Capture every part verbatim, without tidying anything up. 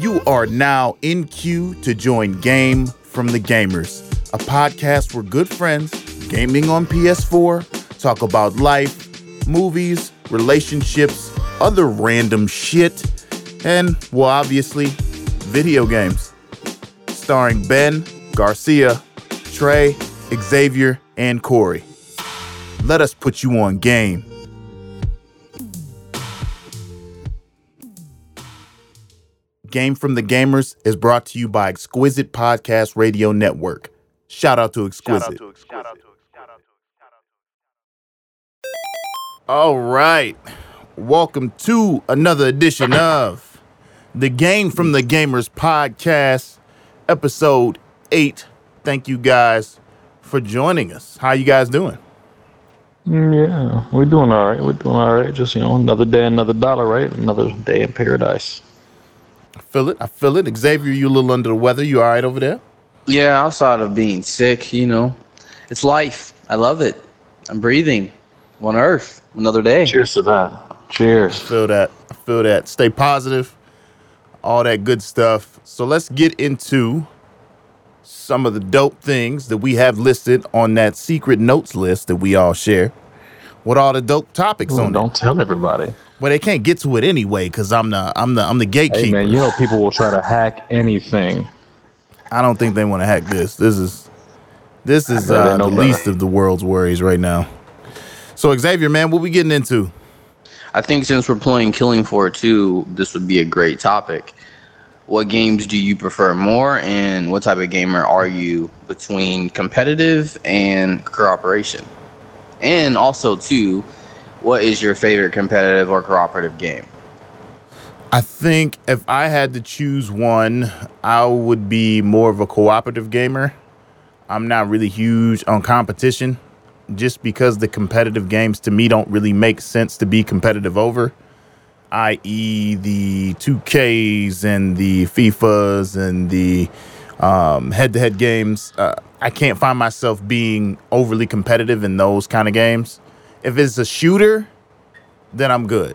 You are now in queue to join Game from the Gamers, a podcast where good friends, gaming on P S four, talk about life, movies, relationships, other random shit, and, well, obviously, video games. Starring Ben, Garcia, Trey, Xavier, and Corey. Let us put you on game. Game from the Gamers is brought to you by Exquisite Podcast Radio Network. Shout out to Exquisite. All right. Welcome to another edition of the Game from the Gamers podcast, episode eight. Thank you guys for joining us. How you guys doing? Yeah, we're doing all right. We're doing all right. Just, you know, another day, another dollar, right? Another day in paradise. I feel it. I feel it. Xavier, you a little under the weather. You all right over there? Yeah, outside of being sick, you know, it's life. I love it. I'm breathing. I'm on Earth. Another day. Cheers to that. Cheers. I feel that. I feel that. Stay positive. All that good stuff. So let's get into some of the dope things that we have listed on that secret notes list that we all share. What all the dope topics Ooh, on? Don't it. Tell everybody. Well, they can't get to it anyway because I'm the I'm the I'm the gatekeeper. Hey man, you know people will try to hack anything. I don't think they want to hack this. This is this is uh, the least of the world's worries right now. So Xavier, man, what we getting into? I think since we're playing Killing Floor two, this would be a great topic. What games do you prefer more, and what type of gamer are you between competitive and cooperation? And also, too, what is your favorite competitive or cooperative game? I think if I had to choose one, I would be more of a cooperative gamer. I'm not really huge on competition just because the competitive games to me don't really make sense to be competitive over, that is the two Ks and the FIFAs and the um, head-to-head games. Uh, I can't find myself being overly competitive in those kind of games. If it's a shooter, then I'm good.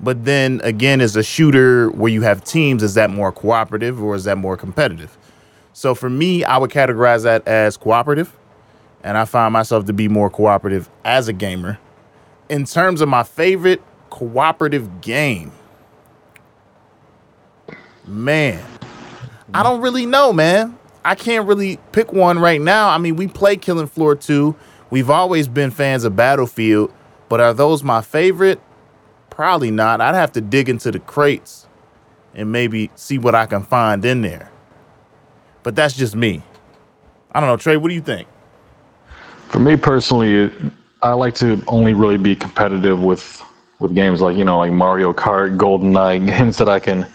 But then again, as a shooter where you have teams, is that more cooperative or is that more competitive? So for me, I would categorize that as cooperative. And I find myself to be more cooperative as a gamer. In terms of my favorite cooperative game, man, I don't really know, man. I can't really pick one right now. I mean, we play Killing Floor two. We've always been fans of Battlefield, but are those my favorite? Probably not. I'd have to dig into the crates and maybe see what I can find in there. But that's just me. I don't know, Trey, what do you think? For me personally, I like to only really be competitive with with games like, you know, like Mario Kart, GoldenEye, games that I can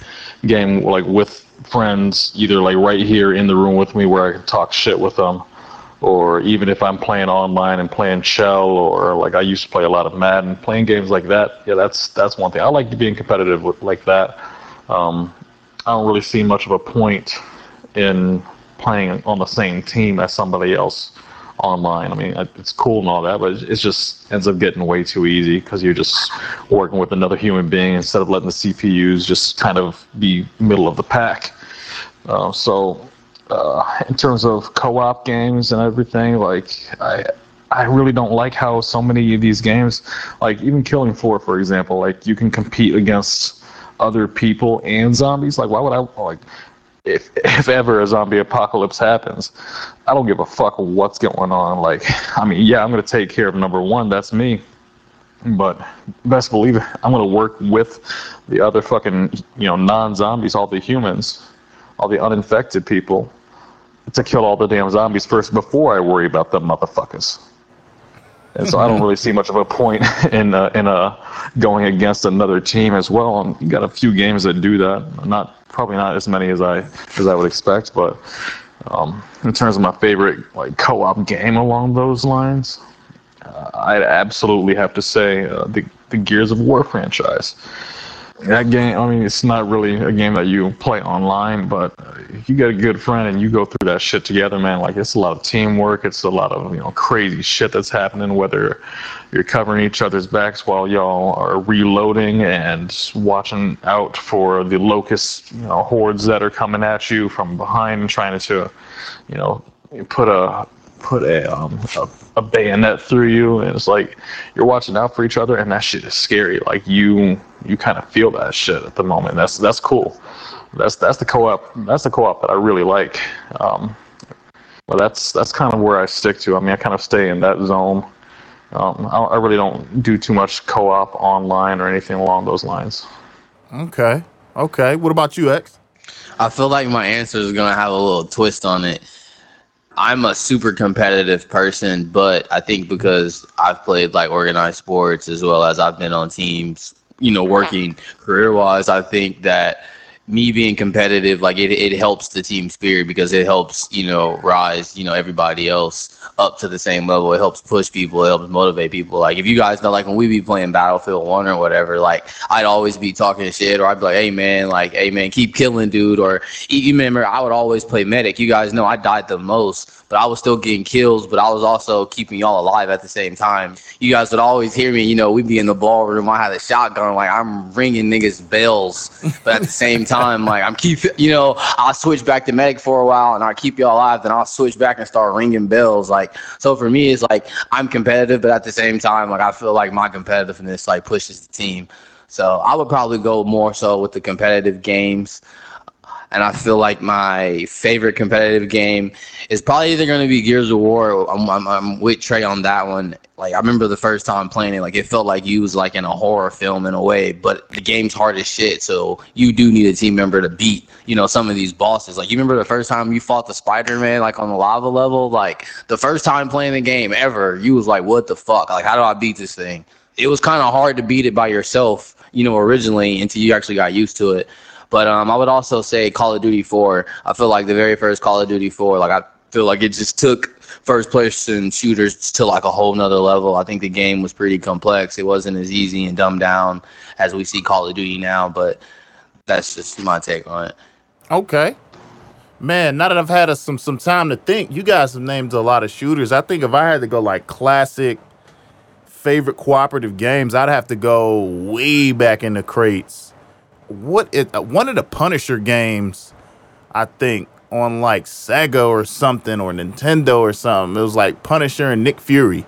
game like with friends, either like right here in the room with me where I can talk shit with them. Or even if I'm playing online and playing Shell, or like I used to play a lot of Madden, playing games like that. Yeah, that's that's one thing. I like being competitive with like that. Um, I don't really see much of a point in playing on the same team as somebody else online. I mean, it's cool and all that, but it just ends up getting way too easy because you're just working with another human being instead of letting the C P Us just kind of be middle of the pack. Uh, so. Uh, in terms of co-op games and everything, like I, I really don't like how so many of these games, like even Killing Floor, for example, like you can compete against other people and zombies. Like, why would I like if if ever a zombie apocalypse happens, I don't give a fuck what's going on. Like, I mean, yeah, I'm gonna take care of number one. That's me. But best believe it, I'm gonna work with the other fucking you know non-zombies, all the humans, all the uninfected people, to kill all the damn zombies first before I worry about them motherfuckers. And so I don't really see much of a point in uh, in uh, going against another team as well. And you got a few games that do that. Not probably not as many as I as I would expect, but um, in terms of my favorite like co-op game along those lines, uh, I'd absolutely have to say uh, the the Gears of War franchise. that game, I mean, it's not really a game that you play online, but if you get a good friend and you go through that shit together, man, like, it's a lot of teamwork. It's a lot of, you know, crazy shit that's happening, whether you're covering each other's backs while y'all are reloading and watching out for the locust, you know, hordes that are coming at you from behind and trying to, you know, put a... put a, um, a a bayonet through you, and it's like you're watching out for each other, and that shit is scary. Like, you you kind of feel that shit at the moment. That's that's cool. That's that's the co-op. That's the co-op that I really like. Um, well, that's that's kind of where I stick to. I mean, I kind of stay in that zone. Um, I, I really don't do too much co-op online or anything along those lines. Okay, okay. What about you, X? I feel like my answer is gonna have a little twist on it. I'm a super competitive person, but I think because I've played like organized sports as well as I've been on teams, you know, working career-wise, I think that me being competitive, like it, it helps the team spirit because it helps, you know, rise, you know, everybody else up to the same level. It helps push people. It helps motivate people. Like, if you guys know, like when we be playing Battlefield one or whatever, like I'd always be talking shit, or I'd be like, hey man, like, hey man, keep killing, dude. Or you remember, I would always play medic. You guys know I died the most, but I was still getting kills, but I was also keeping y'all alive at the same time. You guys would always hear me, you know, we'd be in the ballroom, I had a shotgun, like I'm ringing niggas bells, but at the same time, like I'm keep, you know, I'll switch back to medic for a while and I'll keep y'all alive, then I'll switch back and start ringing bells. Like, so for me, it's like, I'm competitive, but at the same time, like I feel like my competitiveness like pushes the team. So I would probably go more so with the competitive games. And I feel like my favorite competitive game is probably either going to be Gears of War. I'm, I'm, I'm with Trey on that one. Like, I remember the first time playing it, like, it felt like you was, like, in a horror film in a way. But the game's hard as shit, so you do need a team member to beat, you know, some of these bosses. Like, you remember the first time you fought the Spider-Man, like, on the lava level? Like, the first time playing the game ever, you was like, what the fuck? Like, how do I beat this thing? It was kind of hard to beat it by yourself, you know, originally, until you actually got used to it. But um, I would also say Call of Duty four. I feel like the very first Call of Duty four, like I feel like it just took first-person shooters to like a whole nother level. I think the game was pretty complex. It wasn't as easy and dumbed down as we see Call of Duty now, but that's just my take on it. Okay. Man, now that I've had a, some some time to think, you guys have named a lot of shooters. I think if I had to go like classic favorite cooperative games, I'd have to go way back in the crates. What is uh, one of the Punisher games, I think, on like Sega or something, or Nintendo or something. It was like Punisher and Nick Fury,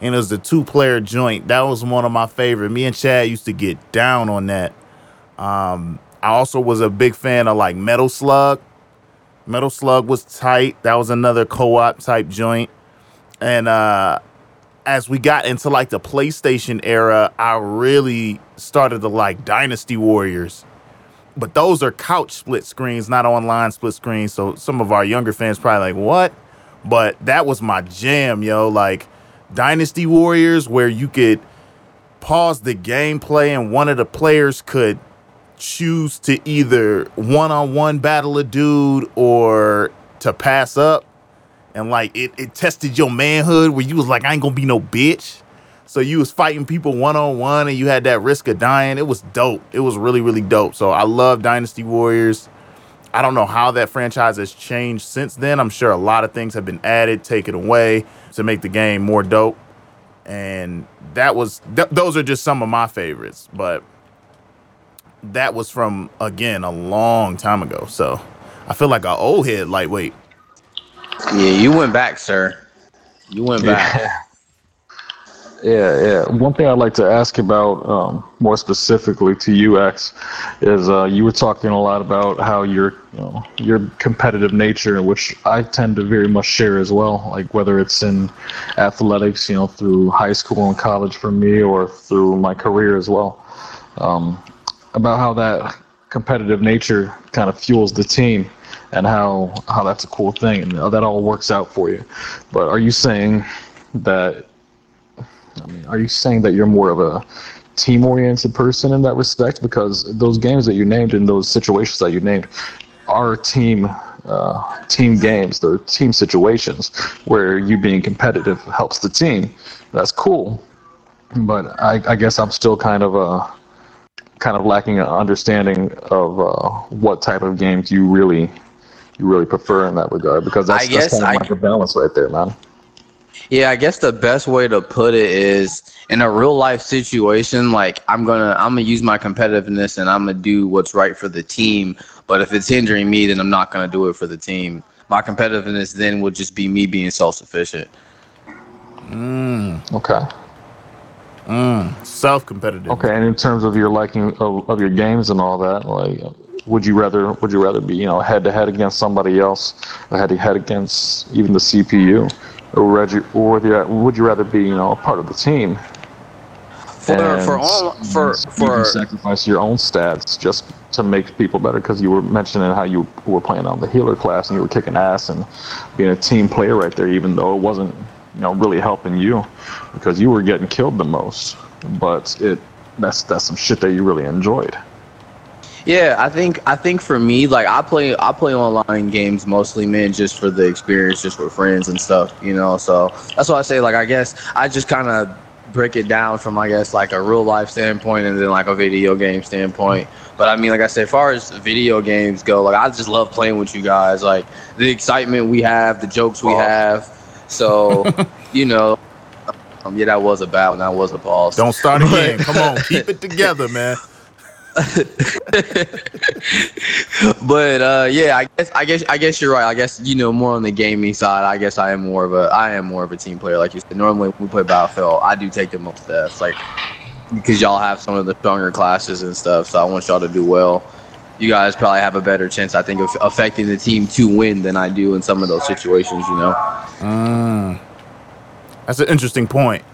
and it was the two-player joint. That was one of my favorite. Me and Chad used to get down on that. Um, I also was a big fan of like Metal Slug. Metal Slug was tight. That was another co-op type joint. And uh, as we got into like the PlayStation era, I really started to like Dynasty Warriors, but those are couch split screens, not online split screens. So some of our younger fans probably like, what? But that was my jam, yo. Like Dynasty Warriors, where you could pause the gameplay and one of the players could choose to either one-on-one battle a dude or to pass up. And like it, it tested your manhood, where you was like, I ain't gonna be no bitch. So you was fighting people one-on-one, and you had that risk of dying. It was dope. It was really, really dope. So I love Dynasty Warriors. I don't know how that franchise has changed since then. I'm sure a lot of things have been added, taken away to make the game more dope. And that was th- those are just some of my favorites. But that was from, again, a long time ago. So I feel like an old head lightweight. Yeah, you went back, sir. You went back. Yeah. Yeah, yeah. One thing I'd like to ask about, um, more specifically to you, X, is uh, you were talking a lot about how your, you know, your competitive nature, which I tend to very much share as well. Like whether it's in athletics, you know, through high school and college for me, or through my career as well. Um, about how that competitive nature kind of fuels the team, and how how that's a cool thing, and how that all works out for you. But are you saying that? I mean, are you saying that you're more of a team-oriented person in that respect? Because those games that you named and those situations that you named are team uh, team games. They're team situations where you being competitive helps the team. That's cool. But I, I guess I'm still kind of a kind of lacking an understanding of uh, what type of games you really you really prefer in that regard, because that's, that's kind of I, like the balance right there, man. Yeah, I guess the best way to put it is in a real life situation, like I'm gonna I'm gonna use my competitiveness and I'm gonna do what's right for the team. But if it's hindering me, then I'm not gonna do it for the team. My competitiveness then would just be me being self-sufficient. Mm. Okay. Mm. Self-competitive. Okay, and in terms of your liking of, of your games and all that, like, would you rather would you rather be you know head-to-head against somebody else, or head-to-head against even the C P U, or would you, or would you, would you rather be you know a part of the team? For for all for for you sacrifice your own stats just to make people better, because you were mentioning how you were playing on the healer class and you were kicking ass and being a team player right there, even though it wasn't you know really helping you because you were getting killed the most. But it that's that's some shit that you really enjoyed. Yeah, I think I think for me, like I play I play online games mostly, man, just for the experience, just with friends and stuff, you know. So that's why I say, like, I guess I just kind of break it down from, I guess, like a real life standpoint and then like a video game standpoint. But I mean, like I said, as far as video games go, like I just love playing with you guys, like the excitement we have, the jokes we have. So, you know, um, yeah, that was a battle and that was a pause. Don't start again. Come on, keep it together, man. But uh, yeah, I guess I guess I guess you're right. I guess you know more on the gaming side. I guess I am more of a I am more of a team player, like you said. Normally when we play Battlefield, I do take the most steps, like because y'all have some of the stronger classes and stuff. So I want y'all to do well. You guys probably have a better chance, I think, of affecting the team to win than I do in some of those situations. You know, mm, that's an interesting point.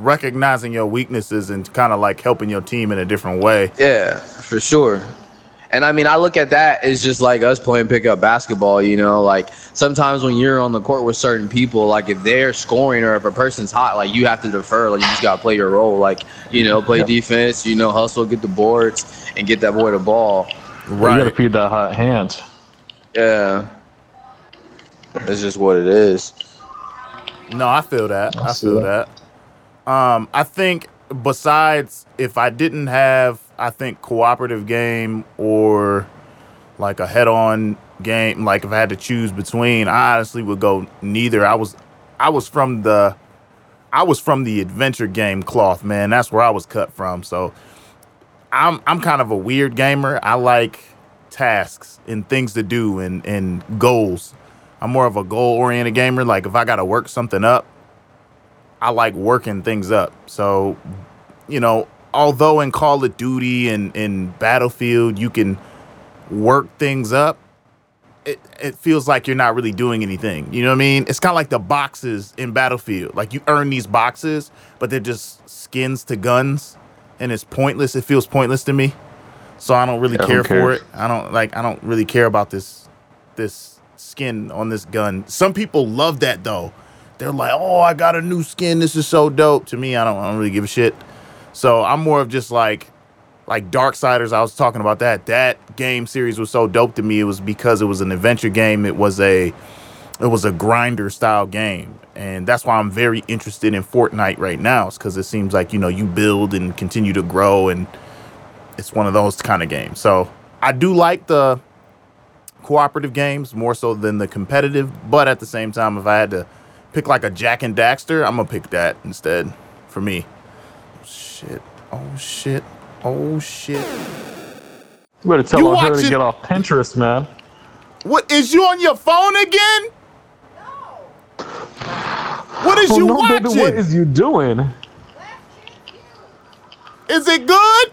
Recognizing your weaknesses and kind of like helping your team in a different way. Yeah, for sure. And I mean, I look at that as just like us playing pickup basketball, you know, like sometimes when you're on the court with certain people, like if they're scoring or if a person's hot, like you have to defer, like you just got to play your role, like, you know, play yeah. defense, you know, hustle, get the boards and get that boy the ball. Right. You got to feed that hot hand. Yeah. That's just what it is. No, I feel that. I, I feel that. that. Um, I think besides if I didn't have, I think, cooperative game or like a head-on game, like if I had to choose between, I honestly would go neither. I was I was from the I was from the adventure game cloth, man. That's where I was cut from. So I'm I'm kind of a weird gamer. I like tasks and things to do and, and goals. I'm more of a goal-oriented gamer. Like if I got to work something up, I like working things up. So, you know, although in Call of Duty and in Battlefield, you can work things up, it, it feels like you're not really doing anything. You know what I mean? It's kind of like the boxes in Battlefield. Like you earn these boxes, but they're just skins to guns and it's pointless. It feels pointless to me. So I don't really I care don't for it. I don't like, I don't really care about this, this skin on this gun. Some people love that though. They're like, oh, I got a new skin. This is so dope. To me, I don't, I don't really give a shit. So I'm more of just like, like Darksiders. I was talking about that. That game series was so dope to me. It was because it was an adventure game. It was a, it was a grinder style game, and that's why I'm very interested in Fortnite right now. It's because it seems like you know you build and continue to grow, and it's one of those kind of games. So I do like the cooperative games more so than the competitive. But at the same time, if I had to pick like a Jak and Daxter, I'm gonna pick that instead for me. Oh, shit. Oh, shit. Oh, shit. You better tell you her to get off Pinterest, man. What? Is you on your phone again? No. What is oh, you no, watching? Baby, what is you doing? Is it good?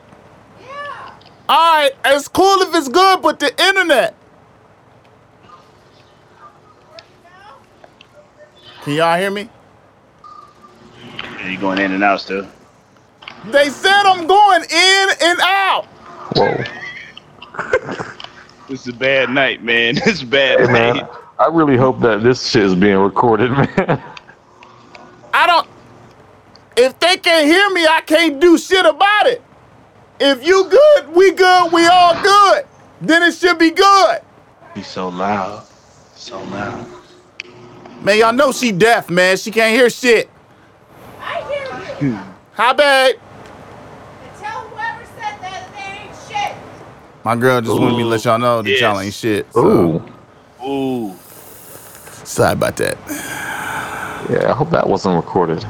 Yeah. All right. It's cool if it's good, but the internet. Can y'all hear me? Are you going in and out still? They said I'm going in and out. Whoa. It's a bad night, man. It's a bad hey, night. Man, I really hope that this shit is being recorded, man. I don't... If they can't hear me, I can't do shit about it. If you good, we good, we all good. Then it should be good. He's so loud. So loud. Man, y'all know she deaf, man. She can't hear shit. I hear you. Hi, babe. And tell whoever said that there. My girl just Ooh. wanted me to let y'all know that yes. y'all ain't shit. So. Ooh. Ooh. Sorry about that. Yeah, I hope that wasn't recorded.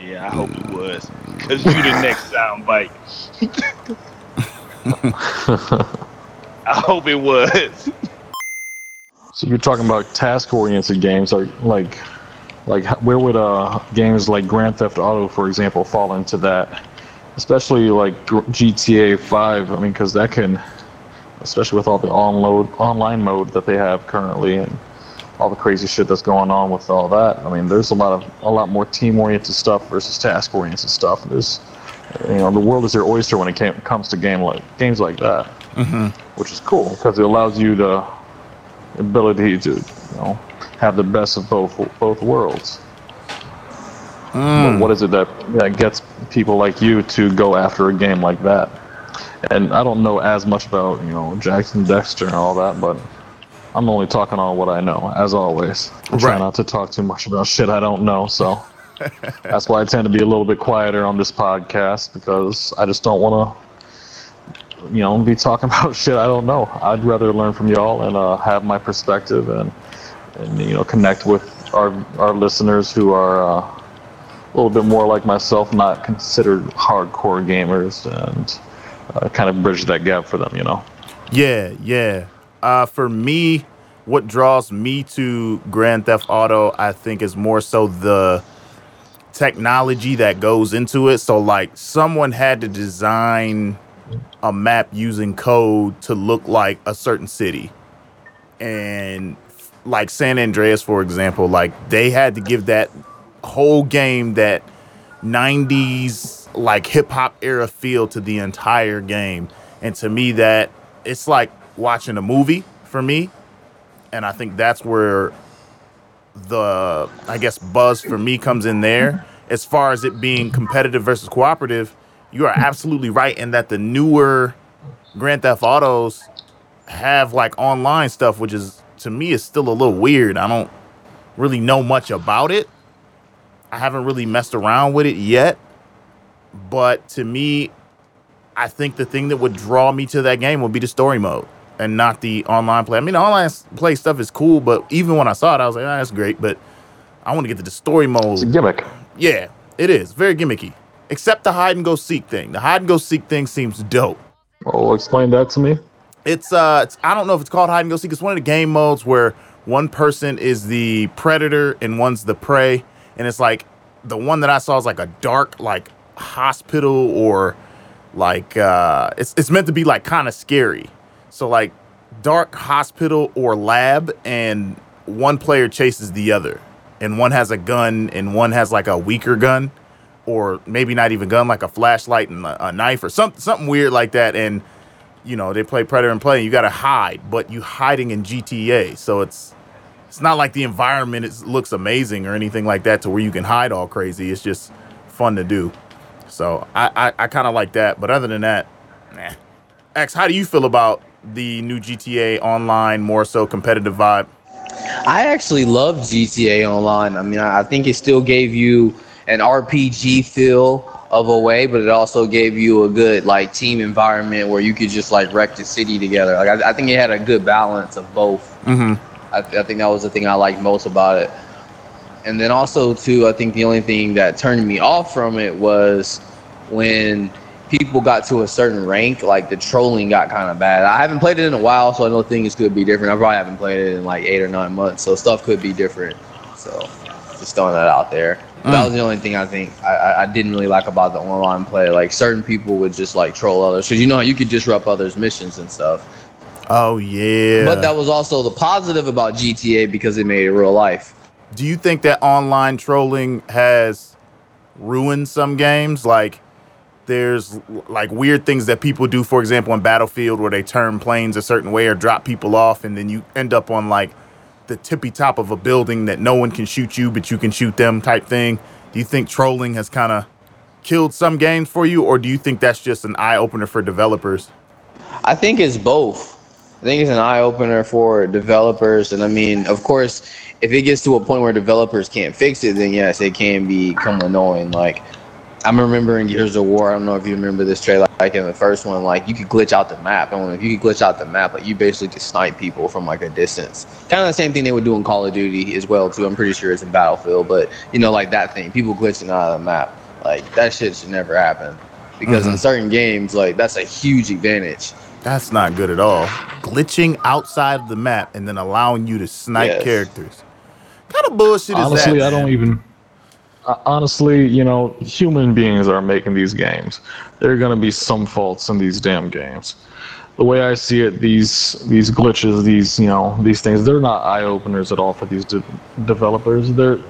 Yeah, I hope it was. Because you the next sound bite. I hope it was. So you're talking about task-oriented games, like like, like where would uh games like Grand Theft Auto, for example, fall into that? Especially like G T A five, I mean, because that can, especially with all the onload online mode that they have currently and all the crazy shit that's going on with all that. I mean, there's a lot of a lot more team-oriented stuff versus task-oriented stuff. There's, you know, the world is your oyster when it came, comes to game like games like that, mm-hmm. which is cool because it allows you the ability to, you know, have the best of both both worlds. Mm. What is it that, that gets people like you to go after a game like that? And I don't know as much about, you know, Jak and Daxter and all that, but I'm only talking on what I know, as always. I right. try not to talk too much about shit I don't know, so that's why I tend to be a little bit quieter on this podcast, because I just don't want to, you know, be talking about shit I don't know. I'd rather learn from y'all and uh, have my perspective and, and, you know, connect with our, our listeners who are... Uh, a little bit more like myself, not considered hardcore gamers, and uh, kind of bridge that gap for them, you know? Yeah, yeah. Uh, for me, what draws me to Grand Theft Auto, I think, is more so the technology that goes into it. So, like, someone had to design a map using code to look like a certain city. And, like, San Andreas, for example, like, they had to give that whole game that nineties like hip-hop era feel to the entire game, and to me that it's like watching a movie for me. And I think that's where the I guess buzz for me comes in there. As far as it being competitive versus cooperative, you are absolutely right in that the newer Grand Theft Autos have like online stuff, which is to me is still a little weird. I don't really know much about it. I haven't really messed around with it yet, but to me, I think the thing that would draw me to that game would be the story mode and not the online play. I mean, the online play stuff is cool, but even when I saw it, I was like, oh, that's great, but I want to get to the story mode. It's a gimmick. Yeah, it is. Very gimmicky. Except the hide-and-go-seek thing. The hide-and-go-seek thing seems dope. Oh, explain that to me. It's uh, it's, I don't know if it's called hide-and-go-seek. It's one of the game modes where one person is the predator and one's the prey. And it's like the one that I saw is like a dark, like hospital or like uh, it's it's meant to be like kind of scary. So like dark hospital or lab, and one player chases the other, and one has a gun and one has like a weaker gun, or maybe not even gun, like a flashlight and a, a knife or something something weird like that. And you know they play predator and play. And you gotta hide, but you hiding in G T A, so it's. It's not like the environment is, looks amazing or anything like that to where you can hide all crazy. It's just fun to do. So I, I, I kind of like that. But other than that, nah. X, how do you feel about the new G T A Online, more so competitive vibe? I actually love G T A Online. I mean, I think it still gave you an R P G feel of a way, but it also gave you a good like team environment where you could just like wreck the city together. Like I, I think it had a good balance of both. Mm-hmm. I, th- I think that was the thing I liked most about it. And then also, too, I think the only thing that turned me off from it was when people got to a certain rank, like the trolling got kind of bad. I haven't played it in a while, so I know things could be different. I probably haven't played it in like eight or nine months, so stuff could be different. So just throwing that out there. Mm. That was the only thing I think I, I didn't really like about the online play. Like certain people would just like troll others, because you know you could disrupt others' missions and stuff. Oh, yeah. But that was also the positive about G T A, because it made it real life. Do you think that online trolling has ruined some games? Like, there's, like, weird things that people do, for example, in Battlefield, where they turn planes a certain way or drop people off, and then you end up on, like, the tippy top of a building that no one can shoot you, but you can shoot them type thing. Do you think trolling has kind of killed some games for you, or do you think that's just an eye-opener for developers? I think it's both. I think it's an eye-opener for developers, and I mean, of course, if it gets to a point where developers can't fix it, then yes, it can become annoying. Like, I'm remembering Gears of War. I don't know if you remember this trailer. Like, like in the first one, like you could glitch out the map, and if you could glitch out the map, like you basically just snipe people from like a distance. Kind of the same thing they would do in Call of Duty as well too. I'm pretty sure it's in Battlefield, but you know, like that thing, people glitching out of the map, like that shit should never happen. Because mm-hmm. in certain games, like that's a huge advantage. That's not good at all. Glitching outside of the map and then allowing you to snipe yes. characters. What kind of bullshit is honestly, that? Honestly, I don't even. Uh, honestly, you know, human beings are making these games. There are gonna be some faults in these damn games. The way I see it, these these glitches, these you know, these things, they're not eye openers at all for these de- developers. They're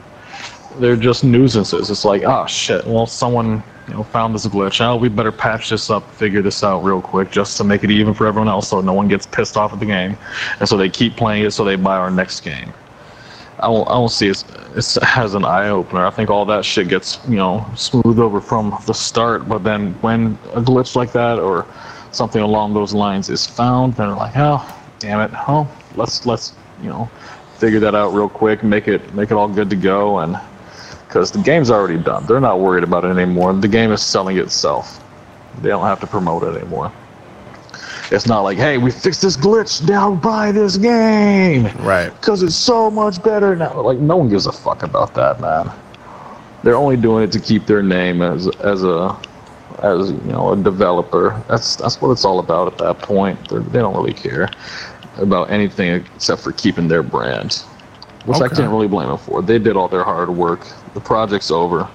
they're just nuisances. It's like, oh shit, well someone. You know, found this glitch. Oh, we better patch this up, figure this out real quick, just to make it even for everyone else, so no one gets pissed off at the game, and so they keep playing it, so they buy our next game. I don't, I don't see it as an eye opener. I think all that shit gets, you know, smoothed over from the start. But then when a glitch like that or something along those lines is found, then they're like, oh, damn it, oh, let's let's you know, figure that out real quick, make it make it all good to go, and. Because the game's already done. They're not worried about it anymore. The game is selling itself. They don't have to promote it anymore. It's not like, hey, we fixed this glitch. Now buy this game. Right. Because it's so much better now. Like, no one gives a fuck about that, man. They're only doing it to keep their name as as a as you know a developer. That's that's what it's all about at that point. They're, they don't really care about anything except for keeping their brand. Which okay. I can't really blame them for. They did all their hard work. The project's over.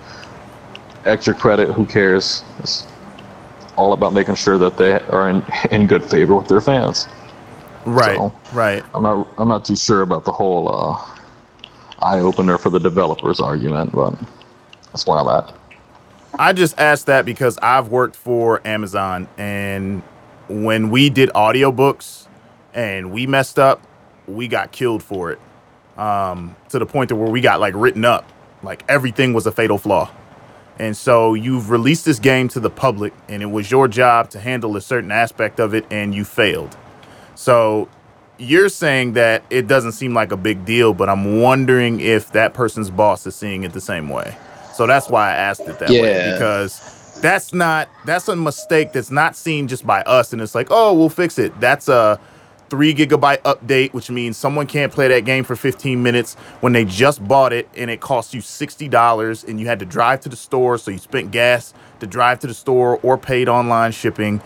Extra credit, who cares? It's all about making sure that they are in, in good favor with their fans. Right, so, right. I'm not I'm not too sure about the whole uh, eye-opener for the developers argument, but that's why I'm at. I just asked that because I've worked for Amazon, and when we did audiobooks and we messed up, we got killed for it. Um, to the point that where we got like written up, like everything was a fatal flaw. And so you've released this game to the public and it was your job to handle a certain aspect of it and you failed. So you're saying that it doesn't seem like a big deal, but I'm wondering if that person's boss is seeing it the same way. So that's why I asked it that yeah. way, because that's not, that's a mistake that's not seen just by us. And it's like, oh, we'll fix it. That's a three gigabyte update, which means someone can't play that game for fifteen minutes when they just bought it and it cost you sixty dollars and you had to drive to the store. So you spent gas to drive to the store or paid online shipping.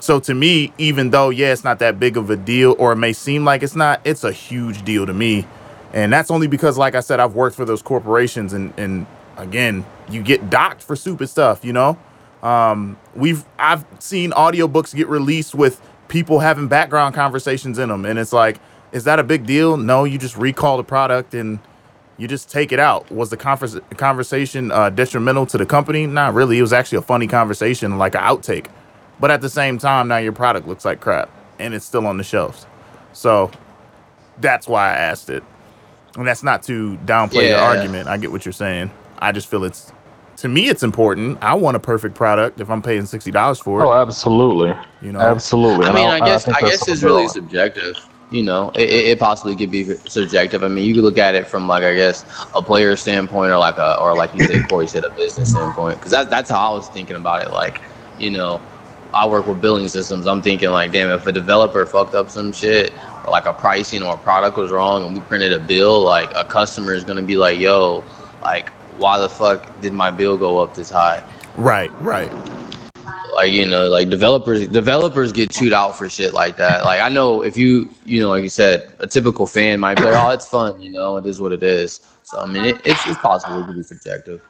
So to me, even though, yeah, it's not that big of a deal, or it may seem like it's not, it's a huge deal to me. And that's only because, like I said, I've worked for those corporations and, and again, you get docked for stupid stuff, you know? Um, we've I've seen audiobooks get released with people having background conversations in them, and it's like, is that a big deal? No, you just recall the product and you just take it out. Was the converse- conversation uh, detrimental to the company? Not really. It was actually a funny conversation, like an outtake. But at the same time, now your product looks like crap and it's still on the shelves. So that's why I asked it. And that's not to downplay yeah. your argument. I get what you're saying. I just feel it's, to me, it's important. I want a perfect product if I'm paying sixty dollars for it. Oh, absolutely. You know, absolutely. I mean, I guess I, I guess it's really subjective. You know, it, it possibly could be subjective. I mean, you could look at it from like, I guess, a player standpoint, or like a, or like you said, Corey said, a business standpoint. Because that, that's how I was thinking about it. Like, you know, I work with billing systems. I'm thinking like, damn, if a developer fucked up some shit, or like a pricing or a product was wrong, and we printed a bill, like a customer is gonna be like, yo, like, why the fuck did my bill go up this high? Right, right. Like, you know, like developers developers get chewed out for shit like that. Like, I know if you, you know, like you said, a typical fan might be like, oh, it's fun, you know, it is what it is. So, I mean, it, it's, it's possible to be subjective.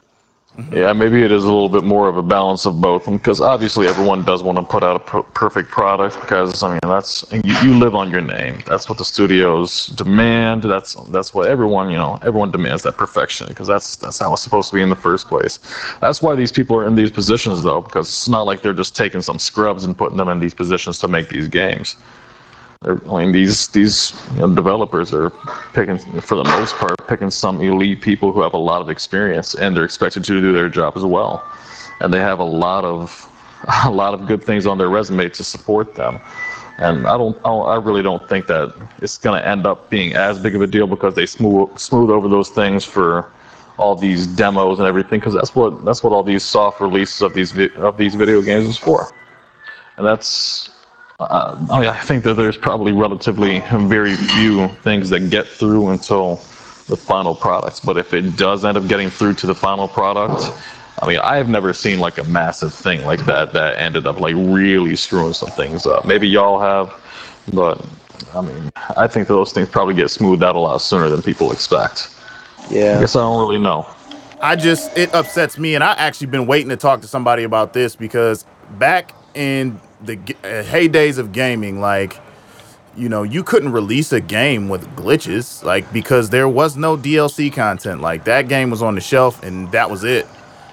Yeah, maybe it is a little bit more of a balance of both, because obviously everyone does want to put out a per- perfect product, because I mean that's you, you live on your name. That's what the studios demand. That's that's what everyone you know everyone demands, that perfection, because that's that's how it's supposed to be in the first place. That's why these people are in these positions though, because it's not like they're just taking some scrubs and putting them in these positions to make these games. They're, I mean, these these you know, developers are picking, for the most part, picking some elite people who have a lot of experience, and they're expected to do their job as well. And they have a lot of a lot of good things on their resume to support them. And I don't, I, don't, I really don't think that it's going to end up being as big of a deal, because they smooth smooth over those things for all these demos and everything, because that's what that's what all these soft releases of these vi- of these video games is for. And that's uh, I mean, I think that there's probably relatively very few things that get through until the final product. But if it does end up getting through to the final product, I mean, I've never seen like a massive thing like that that ended up like really screwing some things up. Maybe y'all have, but I mean, I think that those things probably get smoothed out a lot sooner than people expect. Yeah. I guess I don't really know. I just, it upsets me, and I actually been waiting to talk to somebody about this, because back in the uh, heydays of gaming, like, you know, you couldn't release a game with glitches, like, because there was no D L C content. Like, that game was on the shelf and that was it.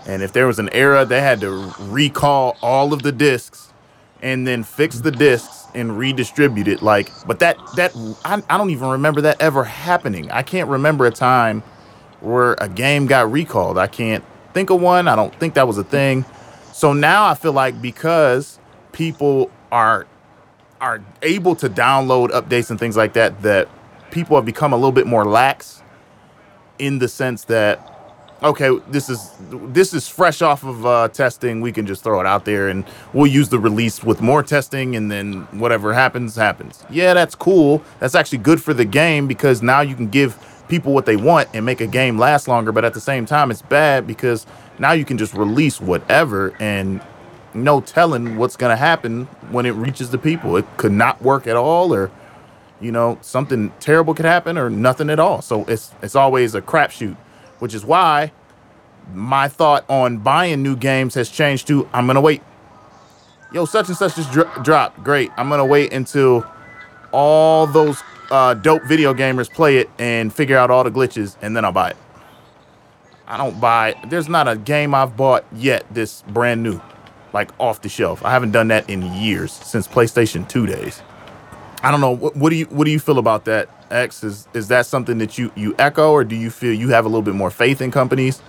And if there was an error, they had to recall all of the discs and then fix the discs and redistribute it. Like, but that, that I, I don't even remember that ever happening. I can't remember a time where a game got recalled. I can't think of one. I don't think that was a thing. So now I feel like because people are are able to download updates and things like that, that people have become a little bit more lax in the sense that, okay, this is this is fresh off of uh, testing. We can just throw it out there, and we'll use the release with more testing, and then whatever happens, happens. Yeah, that's cool. That's actually good for the game, because now you can give people what they want and make a game last longer. But at the same time, it's bad because now you can just release whatever and no telling what's going to happen when it reaches the people. It could not work at all, or, you know, something terrible could happen, or nothing at all. So it's it's always a crapshoot. Which is why my thought on buying new games has changed to, I'm going to wait. Yo, such and such just dr- dropped. Great. I'm going to wait until all those uh, dope video gamers play it and figure out all the glitches, and then I'll buy it. I don't buy... There's not a game I've bought yet that's brand new, like off the shelf. I haven't done that in years, since PlayStation two days. I don't know. What, what do you what do you feel about that, X? Is is that something that you, you echo, or do you feel you have a little bit more faith in companies?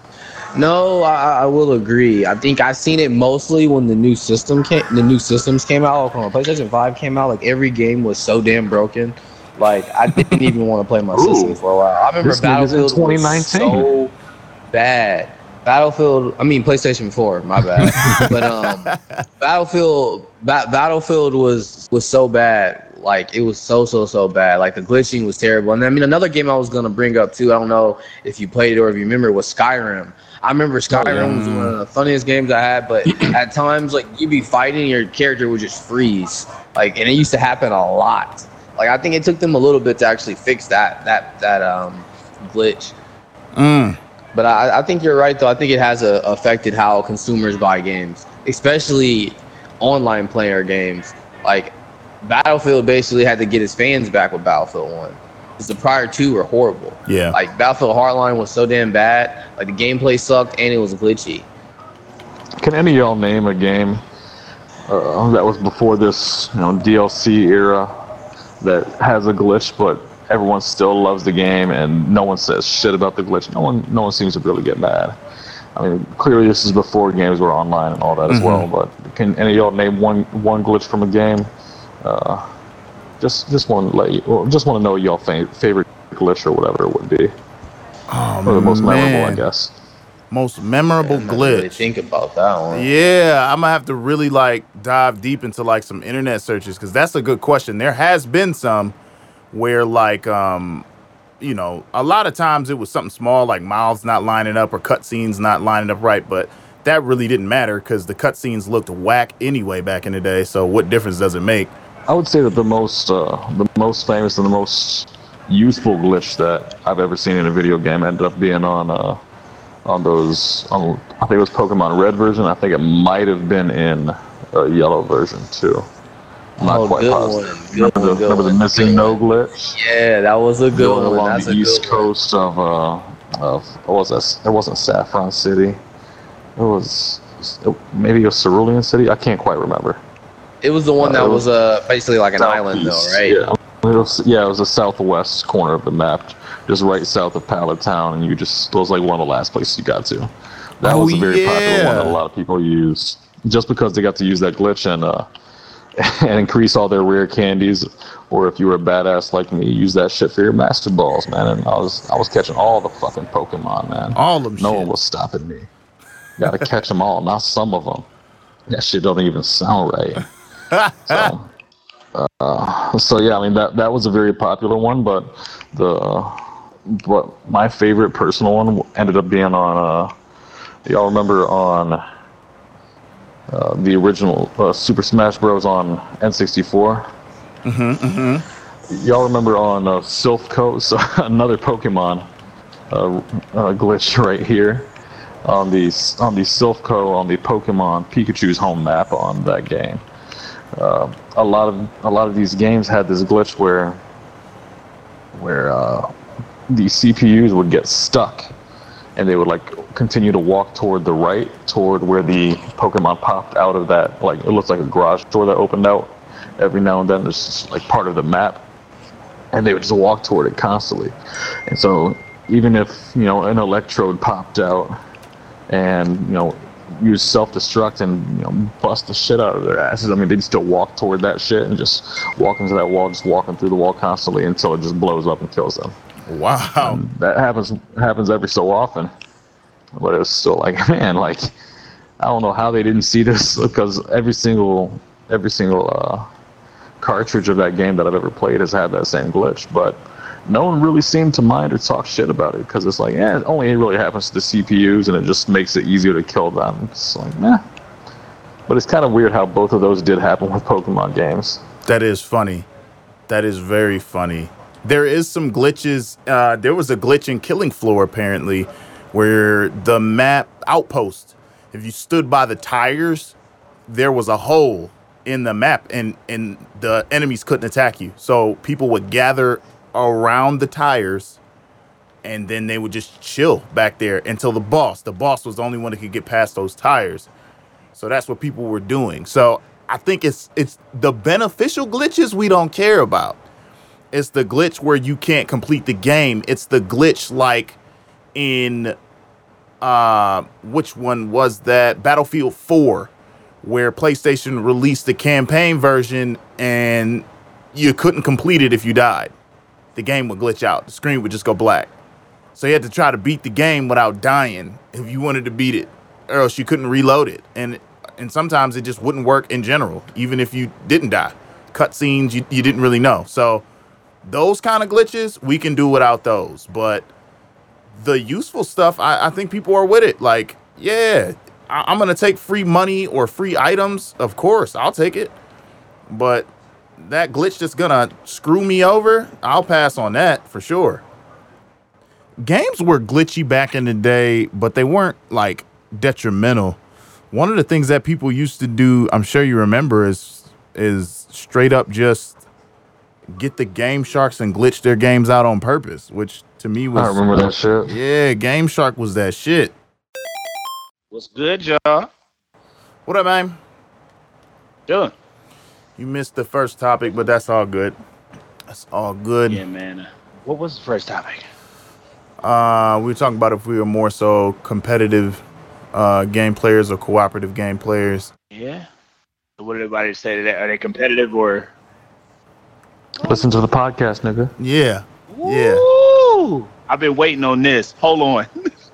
No, I, I will agree. I think I've seen it mostly when the new system came, the new systems came out. Like when PlayStation five came out, like every game was so damn broken. Like I didn't even want to play my system for a while. I remember this Battlefield twenty nineteen was so bad. Battlefield, I mean PlayStation four, my bad. But um, Battlefield, ba- Battlefield was was so bad. Like, it was so, so, so bad. Like, the glitching was terrible. And I mean, another game I was going to bring up, too, I don't know if you played it or if you remember, was Skyrim. I remember Skyrim mm. was one of the funniest games I had, but at times, like, you'd be fighting, your character would just freeze. Like, and it used to happen a lot. Like, I think it took them a little bit to actually fix that that, that um glitch. Mm. But I, I think you're right, though. I think it has uh, affected how consumers buy games, especially online player games. Like, Battlefield basically had to get his fans back with Battlefield one, because the prior two were horrible. Yeah. Like, Battlefield Hardline was so damn bad. Like, the gameplay sucked, and it was glitchy. Can any of y'all name a game uh, that was before this, you know, D L C era that has a glitch, but everyone still loves the game, and no one says shit about the glitch? No one, no one seems to really get mad. I mean, clearly this is before games were online and all that as mm-hmm. well, but can any of y'all name one, one glitch from a game? Uh, just just want to let you, well, just want to know y'all fa- favorite glitch or whatever it would be. Oh, or the most man. memorable, I guess. Most memorable yeah, glitch. Really think about that one. Yeah, I'm gonna have to really like dive deep into like some internet searches, because that's a good question. There has been some where like um, you know, a lot of times it was something small like mouths not lining up or cutscenes not lining up right, but that really didn't matter because the cutscenes looked whack anyway back in the day. So what difference does it make? I would say that the most uh, the most famous and the most useful glitch that I've ever seen in a video game ended up being on uh, on those, on, I think it was Pokemon Red version. I think it might have been in a yellow version too. I'm not oh, quite positive. Remember, one, the, remember the missing no glitch? Yeah, that was a good Going one. Along That's the a east good coast one. of, uh, of what was that? It wasn't Saffron City. It was, it, maybe a Cerulean City? I can't quite remember. It was the one that uh, was uh, basically like an island, though, right? Yeah. It was, yeah, it was the southwest corner of the map, just right south of Pallet Town, and you just, it was like one of the last places you got to. That oh, was a very yeah. popular one that a lot of people used, just because they got to use that glitch, and uh, and increase all their rare candies, or if you were a badass like me, use that shit for your master balls, man. And I was I was catching all the fucking Pokemon, man. All of them. No shit. One was stopping me. Gotta catch them all, not some of them. That shit don't even sound right. so, uh, so yeah, I mean that that was a very popular one, but the but my favorite personal one ended up being on. Uh, y'all remember on. Uh, the original uh, Super Smash Bros. On N sixty-four. Mm-hmm, mm-hmm. Y'all remember on uh, Silphco, so another Pokemon uh, uh, glitch right here on the on the Silphco on the Pokemon Pikachu's home map on that game. Uh, a lot of a lot of these games had this glitch where where uh, the C P Us would get stuck. And they would like continue to walk toward the right, toward where the Pokemon popped out of that. Like it looks like a garage door that opened out every now and then. There's just like part of the map, and they would just walk toward it constantly. And so even if you know an Electrode popped out, and you know use self-destruct and you know bust the shit out of their asses, I mean they'd still walk toward that shit and just walk into that wall, just walking through the wall constantly until it just blows up and kills them. Wow, um, that happens happens every so often, but it was still like, man, like I don't know how they didn't see this, because every single every single uh, cartridge of that game that I've ever played has had that same glitch, but no one really seemed to mind or talk shit about it, because it's like, yeah, it only really happens to the C P Us, and it just makes it easier to kill them. It's like, nah. But it's kind of weird how both of those did happen with Pokemon games. That is funny. That is very funny. There is some glitches. Uh, there was a glitch in Killing Floor, apparently, where the map outpost, if you stood by the tires, there was a hole in the map, and, and the enemies couldn't attack you. So people would gather around the tires, and then they would just chill back there until the boss. The boss was the only one that could get past those tires. So that's what people were doing. So I think it's it's the beneficial glitches we don't care about. It's the glitch where you can't complete the game. It's the glitch like in, uh, which one was that? Battlefield four, where PlayStation released the campaign version and you couldn't complete it if you died. The game would glitch out. The screen would just go black. So you had to try to beat the game without dying if you wanted to beat it, or else you couldn't reload it. And and sometimes it just wouldn't work in general, even if you didn't die. Cutscenes, you, you didn't really know. So those kind of glitches, we can do without those. But the useful stuff, I, I think people are with it. Like, yeah, I, I'm going to take free money or free items. Of course, I'll take it. But that glitch that's going to screw me over, I'll pass on that for sure. Games were glitchy back in the day, but they weren't, like, detrimental. One of the things that people used to do, I'm sure you remember, is is straight up just get the Game Sharks and glitch their games out on purpose, which to me was... I remember that shit. Yeah, Game Shark was that shit. What's good, y'all? What up, man? Doing? You missed the first topic, but that's all good. That's all good. Yeah, man. What was the first topic? Uh, we were talking about if we were more so competitive uh, game players or cooperative game players. Yeah. What did everybody say to that? Are they competitive or... Listen to the podcast, nigga. Yeah. Woo! Yeah. I've been waiting on this. Hold on.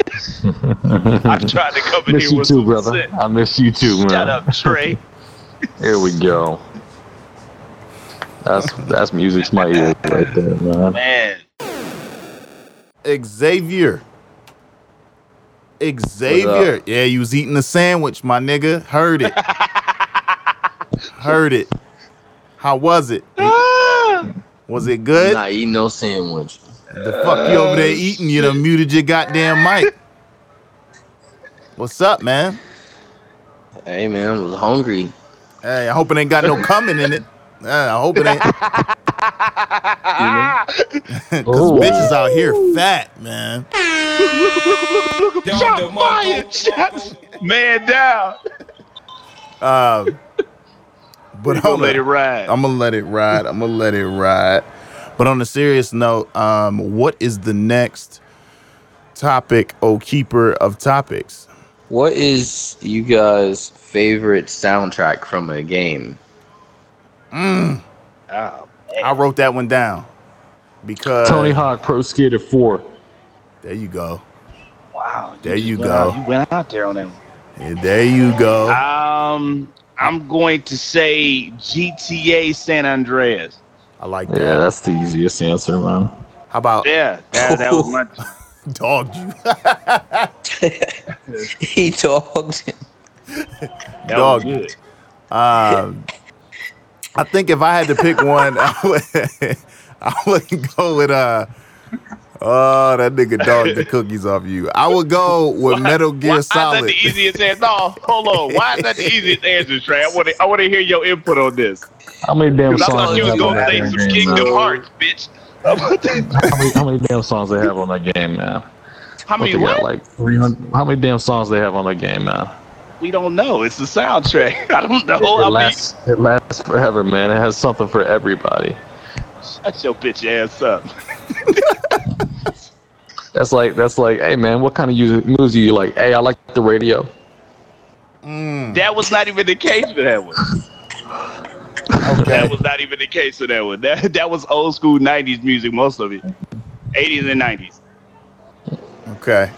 I've tried to come in miss here with too, brother. Set. I miss you too, man. Shut up, Trey. Here we go. That's that's music to my ears right there, man. Man. Xavier. Xavier. Yeah, you was eating a sandwich, my nigga. Heard it. Heard it. How was it? Was it good? Nah, eating no sandwich. The uh, fuck you over there eating? You done muted your goddamn mic. What's up, man? Hey, man, I was hungry. Hey, I hope it ain't got no coming in it. Uh, I hope it ain't. Because bitches out here fat, man. Shot fire! Shot man down. Uh... But I'm gonna let it ride. I'm gonna let it ride. I'm gonna let it ride. But on a serious note, um, what is the next topic, oh keeper of topics? What is you guys' favorite soundtrack from a game? Mm. Oh, I wrote that one down because Tony Hawk Pro Skater four. There you go. Wow. There you, you go. Out, you went out there on that one. Yeah, there you go. Um, I'm going to say G T A San Andreas. I like that. Yeah, that's the easiest answer, man. How about yeah? That, that was my dogged you. He dogged him. That dogged you. Um, I think if I had to pick one, I would, I would go with uh. Oh, that nigga dogged the cookies off you. I would go with why, Metal Gear why Solid. Why is that the easiest answer? No, hold on. Why is that the easiest answer, Trey? I want to. I want to hear your input on this. How many damn songs? I thought you was gonna say some Kingdom Hearts, bitch. How many, how many damn songs they have on that game, man? How many? What? Got, like three hundred. How many damn songs they have on that game, man? We don't know. It's the soundtrack. I don't know. It, it, lasts, it lasts forever, man. It has something for everybody. Shut your bitch ass up. That's like that's like, hey man, what kind of music moves you like? Hey, I like the radio. Mm. That was not even the case for that one. Okay. That was not even the case for that one. That that was old school nineties music, most of it. eighties and nineties. Okay.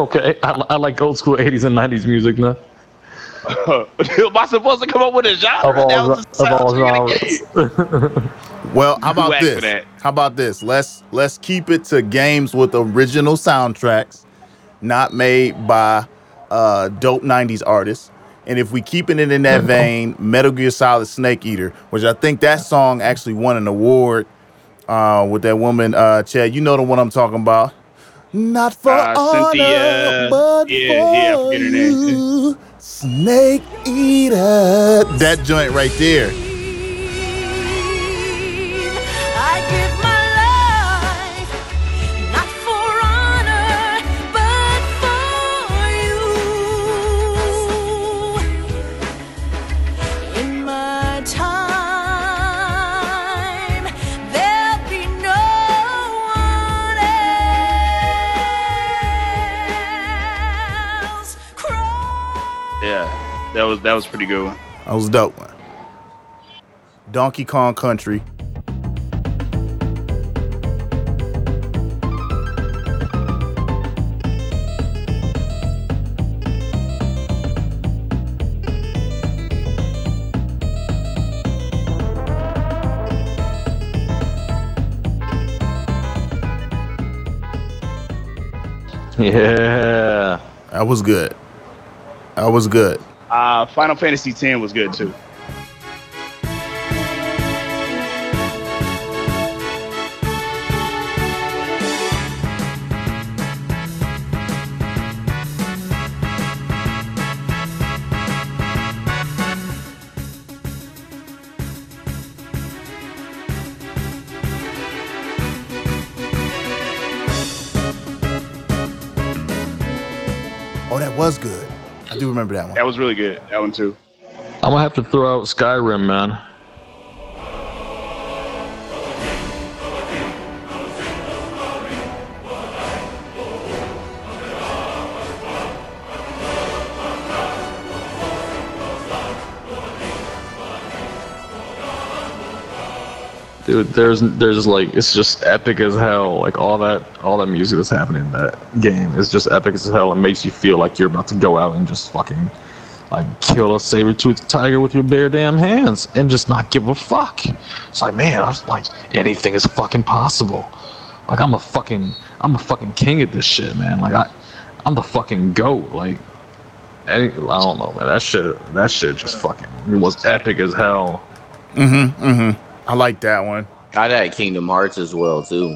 Okay. I, I like old school eighties and nineties music now. Uh, am I supposed to come up with a genre? Of all, that was the of all genres. Well, how about this? How about this? Let's let's keep it to games with original soundtracks, not made by uh, dope nineties artists. And if we keeping it in that vein, Metal Gear Solid Snake Eater, which I think that song actually won an award uh, with that woman, uh, Chad. You know the one I'm talking about. Not for uh, honor, Cynthia, but yeah, for yeah, you, Snake Eater. That joint right there. I give my life, not for honor, but for you. In my time, there'll be no one else. Yeah, that was that was a pretty good one. That was a dope one. Donkey Kong Country. Yeah, that was good. That was good. Uh, Final Fantasy X was good too. Was good. I do remember that one. That was really good. That one too. I'm gonna have to throw out Skyrim, man. Dude, there's there's like it's just epic as hell. Like all that all that music that's happening in that game is just epic as hell. It makes you feel like you're about to go out and just fucking like kill a saber-toothed tiger with your bare damn hands and just not give a fuck. It's like, man, I was like, anything is fucking possible. Like I'm a fucking I'm a fucking king at this shit, man. Like I I'm the fucking goat. Like any, I don't know, man. That shit that shit just fucking it was epic as hell. Mm-hmm. Mm-hmm. I like that one. I like Kingdom Hearts as well, too.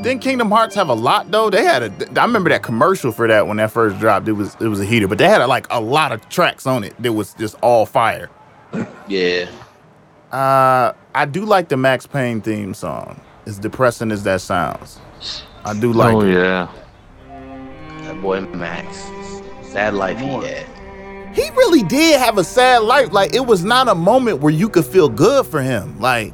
Didn't Kingdom Hearts have a lot, though? They had a... I remember that commercial for that when that first dropped. It was it was a heater, but they had, a, like, a lot of tracks on it that was just all fire. Yeah. Uh... I do like the Max Payne theme song. As depressing as that sounds, I do like. Oh it. Yeah, that boy Max, sad life he had. he really did have a sad life. Like, it was not a moment where you could feel good for him. Like,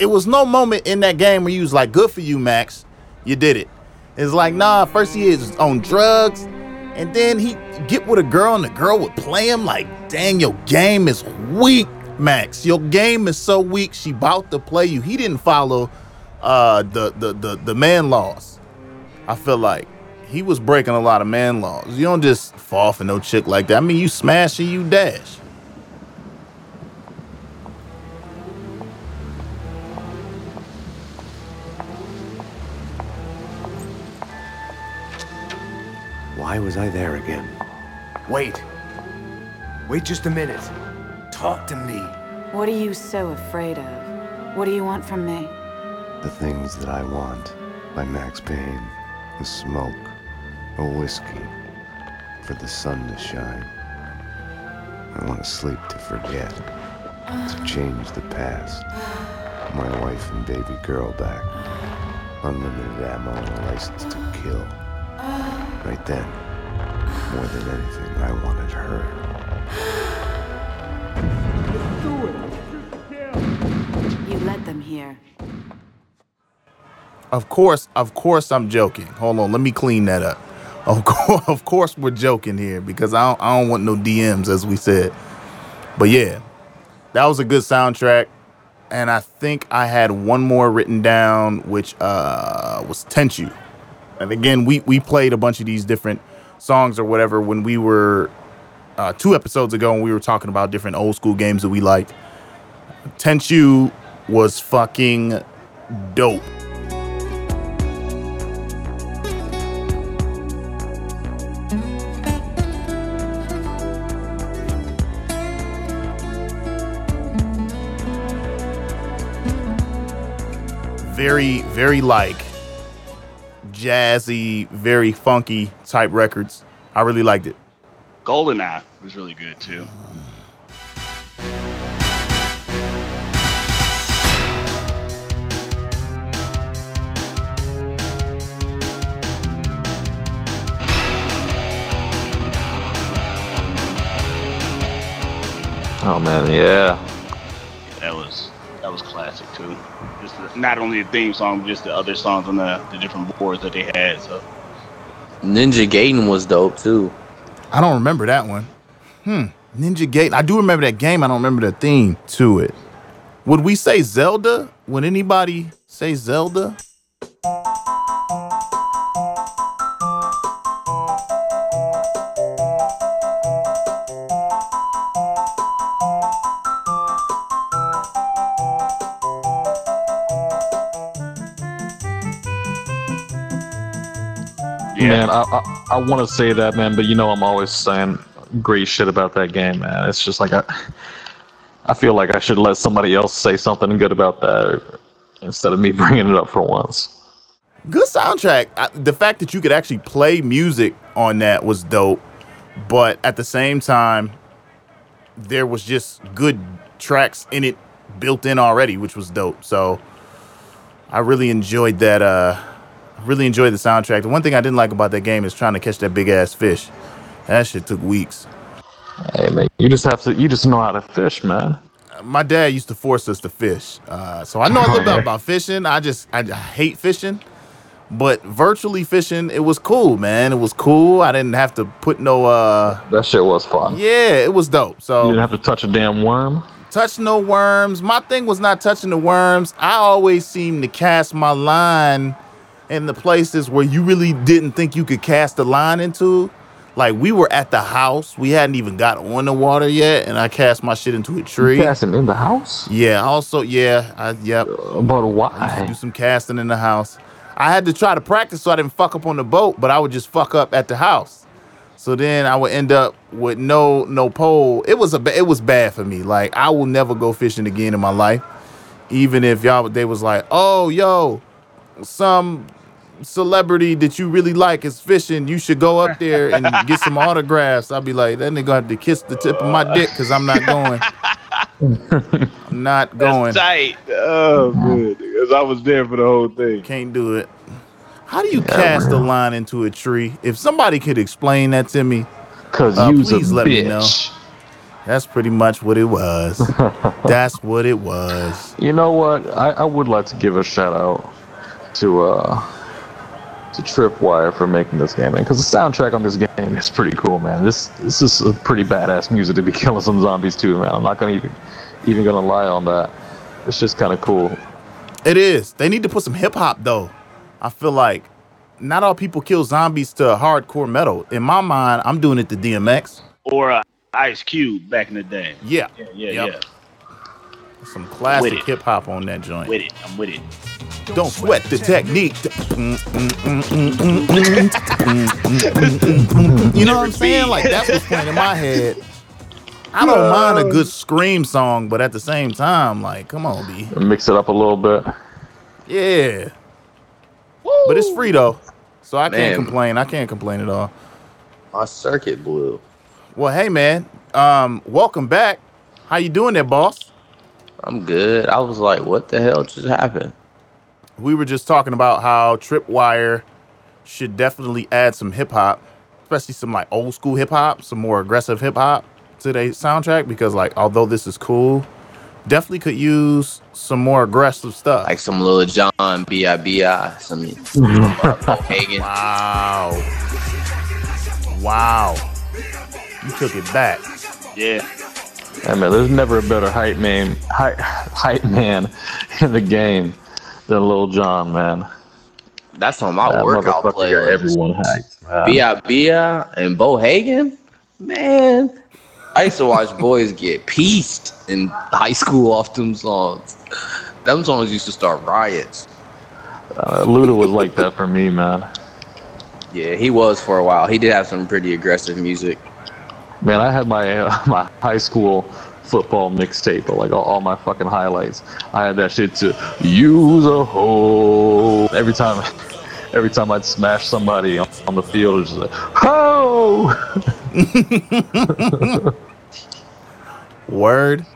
it was no moment in that game where you was like, good for you, Max. You did it. It's like, nah, first he is on drugs, and then he get with a girl, and the girl would play him. Like, dang, your game is weak, Max. Your game is so weak, she about to play you. He didn't follow uh, the, the, the, the man laws, I feel like. He was breaking a lot of man laws. You don't just fall for no chick like that. I mean, you smash and you dash. Why was I there again? Wait. Wait just a minute. Talk to me. What are you so afraid of? What do you want from me? The Things That I Want by Max Payne. The smoke. Or whiskey, for the sun to shine. I want to sleep to forget, to change the past. My wife and baby girl back. Unlimited ammo and a license to kill. Right then, more than anything, I wanted her. You let them here. Of course, of course I'm joking. Hold on, let me clean that up. Of course, of course we're joking here, because I don't, I don't want no D Ms, as we said. But yeah, that was a good soundtrack. And I think I had one more written down, which uh, was Tenchu. And again, we, we played a bunch of these different songs or whatever when we were uh, two episodes ago, and we were talking about different old school games that we liked. Tenchu was fucking dope. Very, very like jazzy, very funky type records. I really liked it. GoldenEye was really good too. Oh man, yeah. That was that was classic too. Just the, not only the theme song, but just the other songs on the, the different boards that they had. So, Ninja Gaiden was dope too. I don't remember that one. Hmm. Ninja Gaiden. I do remember that game. I don't remember the theme to it. Would we say Zelda? Would anybody say Zelda? Man, I I, I want to say that, man, but you know I'm always saying great shit about that game, man. It's just like I, I feel like I should let somebody else say something good about that instead of me bringing it up for once. Good soundtrack. I, the fact that you could actually play music on that was dope, but at the same time, there was just good tracks in it built in already, which was dope. So I really enjoyed that. Uh, Really enjoyed the soundtrack. The one thing I didn't like about that game is trying to catch that big ass fish. That shit took weeks. Hey man, you just have to. You just know how to fish, man. My dad used to force us to fish, uh, so I know a little bit about fishing. I just I, I hate fishing, but virtually fishing, it was cool, man. It was cool. I didn't have to put no. Uh, that shit was fun. Yeah, it was dope. So you didn't have to touch a damn worm. Touch no worms. My thing was not touching the worms. I always seem to cast my line in the places where you really didn't think you could cast the line into. Like, we were at the house. We hadn't even got on the water yet, and I cast my shit into a tree. You casting in the house? Yeah, also, yeah. I, yep. But why? I used to do some casting in the house. I had to try to practice so I didn't fuck up on the boat, but I would just fuck up at the house. So then I would end up with no no pole. It was a, it was bad for me. Like, I will never go fishing again in my life, even if y'all, they was like, oh, yo, some celebrity that you really like is fishing, you should go up there and get some autographs. I'll be like, that nigga have to kiss the tip of my dick because I'm not going. I'm not going. That's tight. Oh, good. Because I was there for the whole thing. Can't do it. How do you yeah, cast man. a line into a tree? If somebody could explain that to me, Cause uh, you's a bitch. Let me know. That's pretty much what it was. That's what it was. You know what? I, I would like to give a shout out to uh to Tripwire for making this game, man. Because the soundtrack on this game is pretty cool, man. This this is a pretty badass music to be killing some zombies too, man. I'm not gonna even even gonna lie on that. It's just kind of cool. It is. They need to put some hip hop though. I feel like not all people kill zombies to hardcore metal. In my mind, I'm doing it to D M X or. Uh- Ice Cube back in the day. Yeah. Yeah, yeah, yep. yeah. Some classic hip hop on that joint. With it. I'm with it. Don't, Don't sweat, sweat the technique. technique. You know what I'm saying? Like, that's what's playing in my head. I don't mind a good scream song, but at the same time, like, come on, B. Mix it up a little bit. Yeah. Woo. But it's free, though. So I Man. can't complain. I can't complain at all. My circuit blew. Well, hey, man. Um, welcome back. How you doing there, boss? I'm good. I was like, what the hell just happened? We were just talking about how Tripwire should definitely add some hip-hop, especially some, like, old-school hip-hop, some more aggressive hip-hop to their soundtrack because, like, although this is cool, definitely could use some more aggressive stuff. Like some Lil Jon, B I B I, some Hagen. Wow. Wow. You took it back. Yeah. I mean, there's never a better hype man, hype, hype man in the game than Lil Jon, man. That's on my that workout playlist. Everyone hyped. Bia Bia and Bo Hagen, man. I used to watch boys get pieced in high school off them songs. Them songs used to start riots. Uh, Luda was like that for me, man. Yeah, he was for a while. He did have some pretty aggressive music. Man, I had my uh, my high school football mixtape, like all, all my fucking highlights. I had that shit to use a hoe. Every time, every time I'd smash somebody on, on the field, it was just like, ho! Word.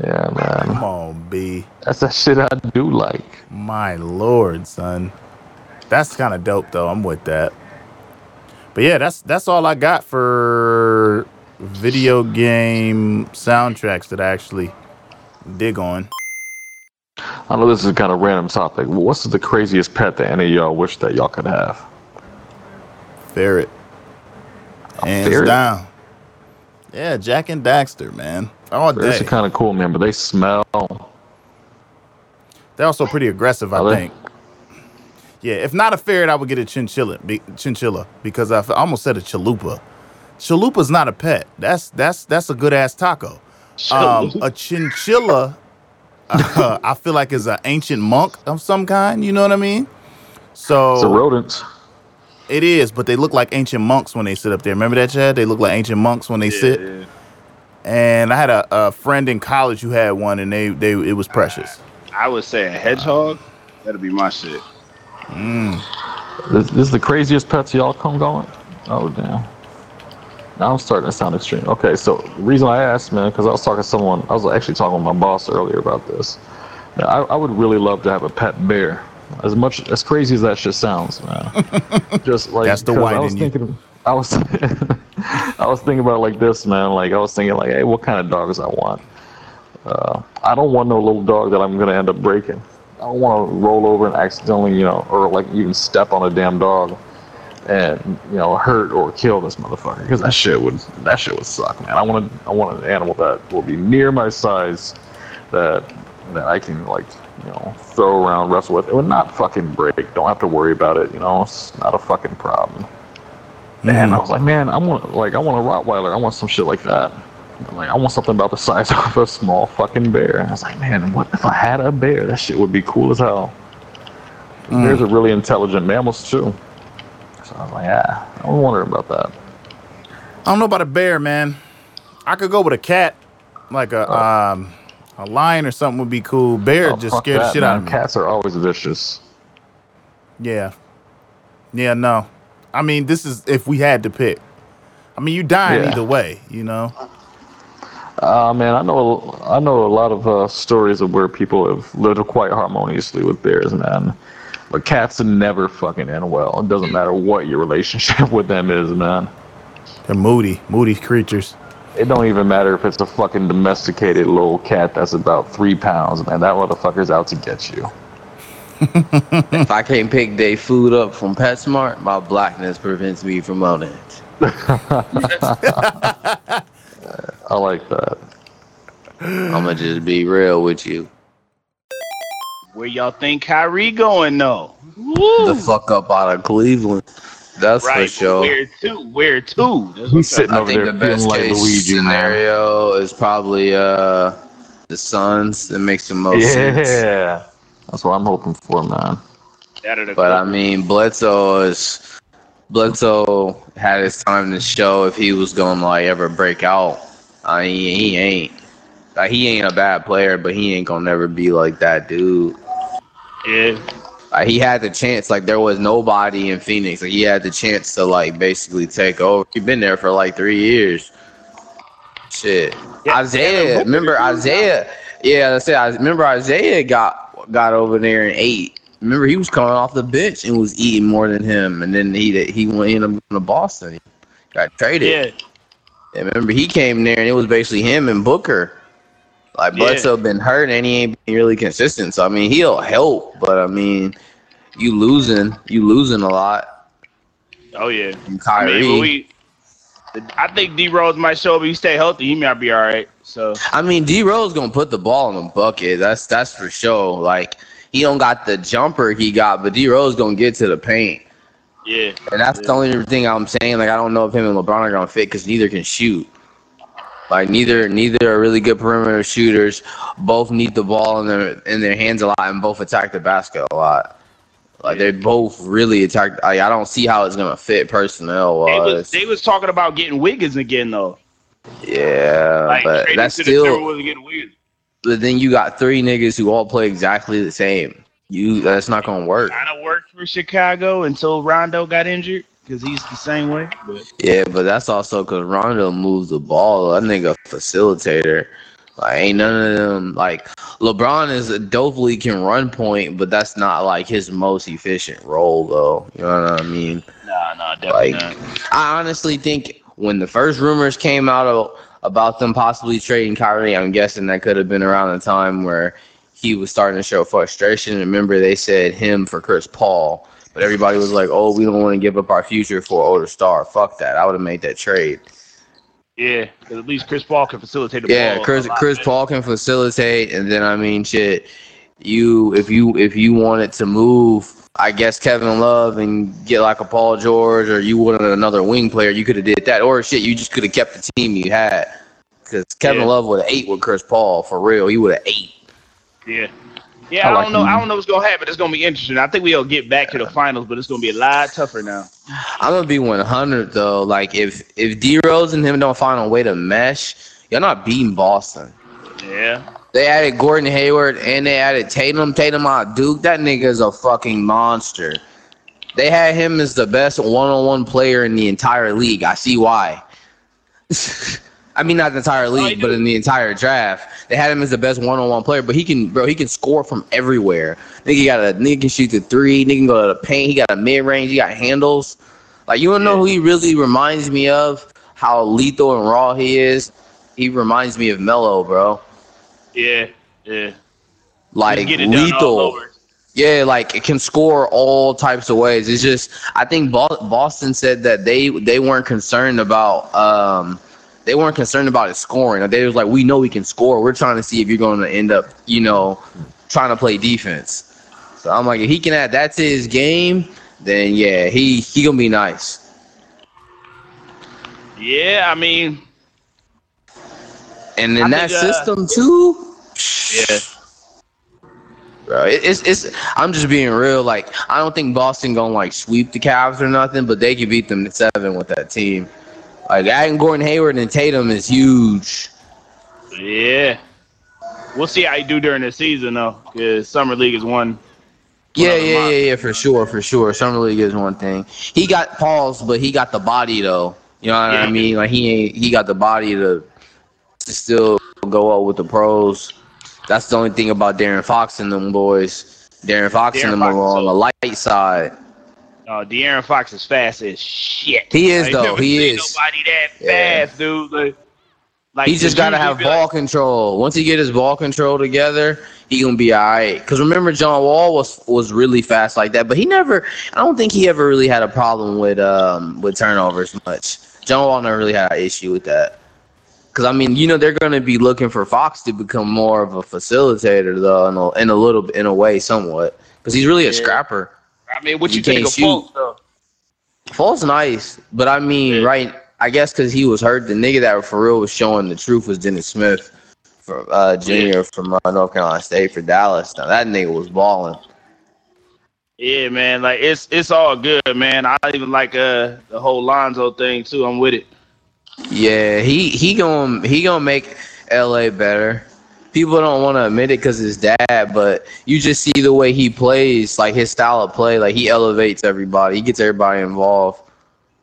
Yeah, man. Come on, B. That's that shit I do like. My lord, son. That's kind of dope, though. I'm with that. But yeah, that's that's all I got for video game soundtracks that I actually dig on. I know this is kind of a random topic. What's the craziest pet that any of y'all wish that y'all could have? Ferret. Hands ferret? down. Yeah, Jak and Daxter, man. All day. Ferrets are kind of cool, man, but they smell. They're also pretty aggressive, I are think. They? Yeah, if not a ferret, I would get a chinchilla, be, chinchilla because I, f- I almost said a chalupa. Chalupa's not a pet. That's that's that's a good-ass taco. Um, a chinchilla, uh, I feel like is an ancient monk of some kind. You know what I mean? So it's a rodent. It is, but they look like ancient monks when they sit up there. Remember that, Chad? They look like ancient monks when they yeah, sit. Yeah. And I had a, a friend in college who had one, and they, they it was precious. I would say a hedgehog. That'd be my shit. Mm. This, this is the craziest pets y'all come going? Oh, damn. Now I'm starting to sound extreme. Okay, so the reason I asked, man, because I was talking to someone, I was actually talking with my boss earlier about this. Now, I, I would really love to have a pet bear. As much as crazy as that shit sounds, man. Just like that's the white I was in thinking, you. I was, I was thinking about it like this, man. Like I was thinking, like, hey, what kind of dogs I want? Uh, I don't want no little dog that I'm gonna end up breaking. I don't want to roll over and accidentally, you know, or like even step on a damn dog and, you know, hurt or kill this motherfucker because that shit would that shit would suck, man. I want to I want an animal that will be near my size that that I can like, you know, throw around, wrestle with. It would not fucking break. Don't have to worry about it, you know. It's not a fucking problem. Mm. And I was like, man, I want like I want a Rottweiler. I want some shit like that. Like, I want something about the size of a small fucking bear. And I was like, man, what if I had a bear? That shit would be cool as hell. Mm. Bears are really intelligent mammals, too. So I was like, ah, I was wondering about that. I don't know about a bear, man. I could go with a cat. Like a oh. um, a lion or something would be cool. Bear oh, just scared the shit man. out of me. Cats are always vicious. Yeah. Yeah, no. I mean, this is if we had to pick. I mean, you dying yeah. either way, you know? Uh, man, I know I know a lot of uh, stories of where people have lived quite harmoniously with bears, man. But cats never fucking end well. It doesn't matter what your relationship with them is, man. They're moody, moody creatures. It don't even matter if it's a fucking domesticated little cat that's about three pounds, man. That motherfucker's out to get you. If I can't pick their food up from PetSmart, my blackness prevents me from owning it. I like that. I'm going to just be real with you. Where y'all think Kyrie going, though? Woo. The fuck up out of Cleveland. That's right, for sure. Where to? Where to? That's He's sitting I over think there the best like case Luigi, scenario man. Is probably uh, the Suns. It makes the most yeah. sense. Yeah. That's what I'm hoping for, man. But, I mean, Bledsoe is... Bledsoe had his time to show if he was going to, like, ever break out. I mean, he ain't. Like, he ain't a bad player, but he ain't going to never be like that dude. Yeah. Like, he had the chance. Like, there was nobody in Phoenix. Like, he had the chance to, like, basically take over. He's been there for, like, three years. Shit. Yeah, Isaiah. Remember Isaiah? Yeah, that's it. I remember Isaiah got... got over there and ate. Remember, he was coming off the bench and was eating more than him, and then he he went in going to Boston. He got traded. Yeah. And remember, he came there, and it was basically him and Booker. Like, yeah. Bledsoe been hurt, and he ain't been really consistent. So, I mean, he'll help, but, I mean, you losing. You losing a lot. Oh, yeah. And Kyrie. I mean, we, I think D-Rose might show up. If he stay healthy, he might be all right. So I mean, D-Rose gonna put the ball in the bucket. That's that's for sure. Like, he don't got the jumper he got, but D-Rose gonna get to the paint. Yeah. And that's yeah. the only thing I'm saying. Like, I don't know if him and LeBron are gonna fit because neither can shoot. Like, neither neither are really good perimeter shooters. Both need the ball in their in their hands a lot, and both attack the basket a lot. Like, they both really attacked. Like, I don't see how it's gonna fit personnel. They was, they was talking about getting Wiggins again, though. Yeah, like, but that's still. The but then you got three niggas who all play exactly the same. You that's not gonna work. Kind of worked for Chicago until Rondo got injured because he's the same way. But. Yeah, but that's also because Rondo moves the ball. That nigga facilitator. Like, ain't none of them, like, LeBron is a dopely can run point, but that's not, like, his most efficient role, though. You know what I mean? Nah, nah, definitely like, not. I honestly think when the first rumors came out of, about them possibly trading Kyrie, I'm guessing that could have been around the time where he was starting to show frustration. And remember, they said him for Chris Paul, but everybody was like, oh, we don't want to give up our future for an older star. Fuck that. I would have made that trade. Yeah, because at least Chris Paul can facilitate the yeah, ball. Yeah, Chris Chris Paul can facilitate, and then I mean, shit, you if you if you wanted to move, I guess Kevin Love and get like a Paul George, or you wanted another wing player, you could have did that, or shit, you just could have kept the team you had, because Kevin yeah. Love would have ate with Chris Paul for real. He would have ate. Yeah, yeah, I, I like don't know, him. I don't know what's gonna happen. It's gonna be interesting. I think we'll get back to the finals, but it's gonna be a lot tougher now. I'm gonna be one hundred though. Like, if if D Rose and him don't find a way to mesh, y'all not beating Boston. Yeah. They added Gordon Hayward and they added Tatum. Tatum out Duke. That nigga is a fucking monster. They had him as the best one-on-one player in the entire league. I see why. I mean, not the entire league, but in the entire draft, they had him as the best one-on-one player. But he can, bro, he can score from everywhere. Nigga got a nigga can shoot the three. Nigga can go to the paint. He got a mid-range. He got handles. Like, you don't know who he really reminds me of. How lethal and raw he is. He reminds me of Melo, bro. Yeah, yeah. Like, lethal. Yeah, like, it can score all types of ways. It's just, I think Boston said that they they weren't concerned about. Um, They weren't concerned about his scoring. They was like, we know he can score. We're trying to see if you're going to end up, you know, trying to play defense. So I'm like, if he can add that to his game, then, yeah, he, he going to be nice. Yeah, I mean. And in that think, uh, system, too. Yeah. Bro, it, it's, it's, I'm just being real. Like, I don't think Boston going to, like, sweep the Cavs or nothing, but they could beat them to seven with that team. Like, adding Gordon Hayward and Tatum is huge. Yeah. We'll see how you do during the season, though, because Summer League is one. Yeah, one yeah, yeah, yeah, for sure, for sure. Summer League is one thing. He got paused, but he got the body, though. You know what yeah. I mean? Like, he ain't, he got the body to, to still go up with the pros. That's the only thing about Darren Fox and them boys. Darren Fox Darren and them Fox are on the light side. Uh, De'Aaron Fox is fast as shit. He is, like, though. He is. Nobody that yeah. fast, dude. Like, like, he just got to have ball like, control. Once he get his ball control together, he going to be all right. Because remember, John Wall was was really fast like that. But he never – I don't think he ever really had a problem with um with turnovers much. John Wall never really had an issue with that. Because, I mean, you know, they're going to be looking for Fox to become more of a facilitator, though, in a, in a little – in a way, somewhat. Because he's really yeah. a scrapper. I mean, what you, you think of Fultz, though? Fultz nice, but I mean, yeah. right, I guess because he was hurt, the nigga that for real was showing the truth was Dennis Smith, from, uh, Junior yeah. from uh, North Carolina State for Dallas. Now, that nigga was balling. Yeah, man, like, it's it's all good, man. I even like uh, the whole Lonzo thing, too. I'm with it. Yeah, he, he gonna, he gonna make L A better. People don't want to admit it because his dad, but you just see the way he plays, like his style of play. Like, he elevates everybody. He gets everybody involved.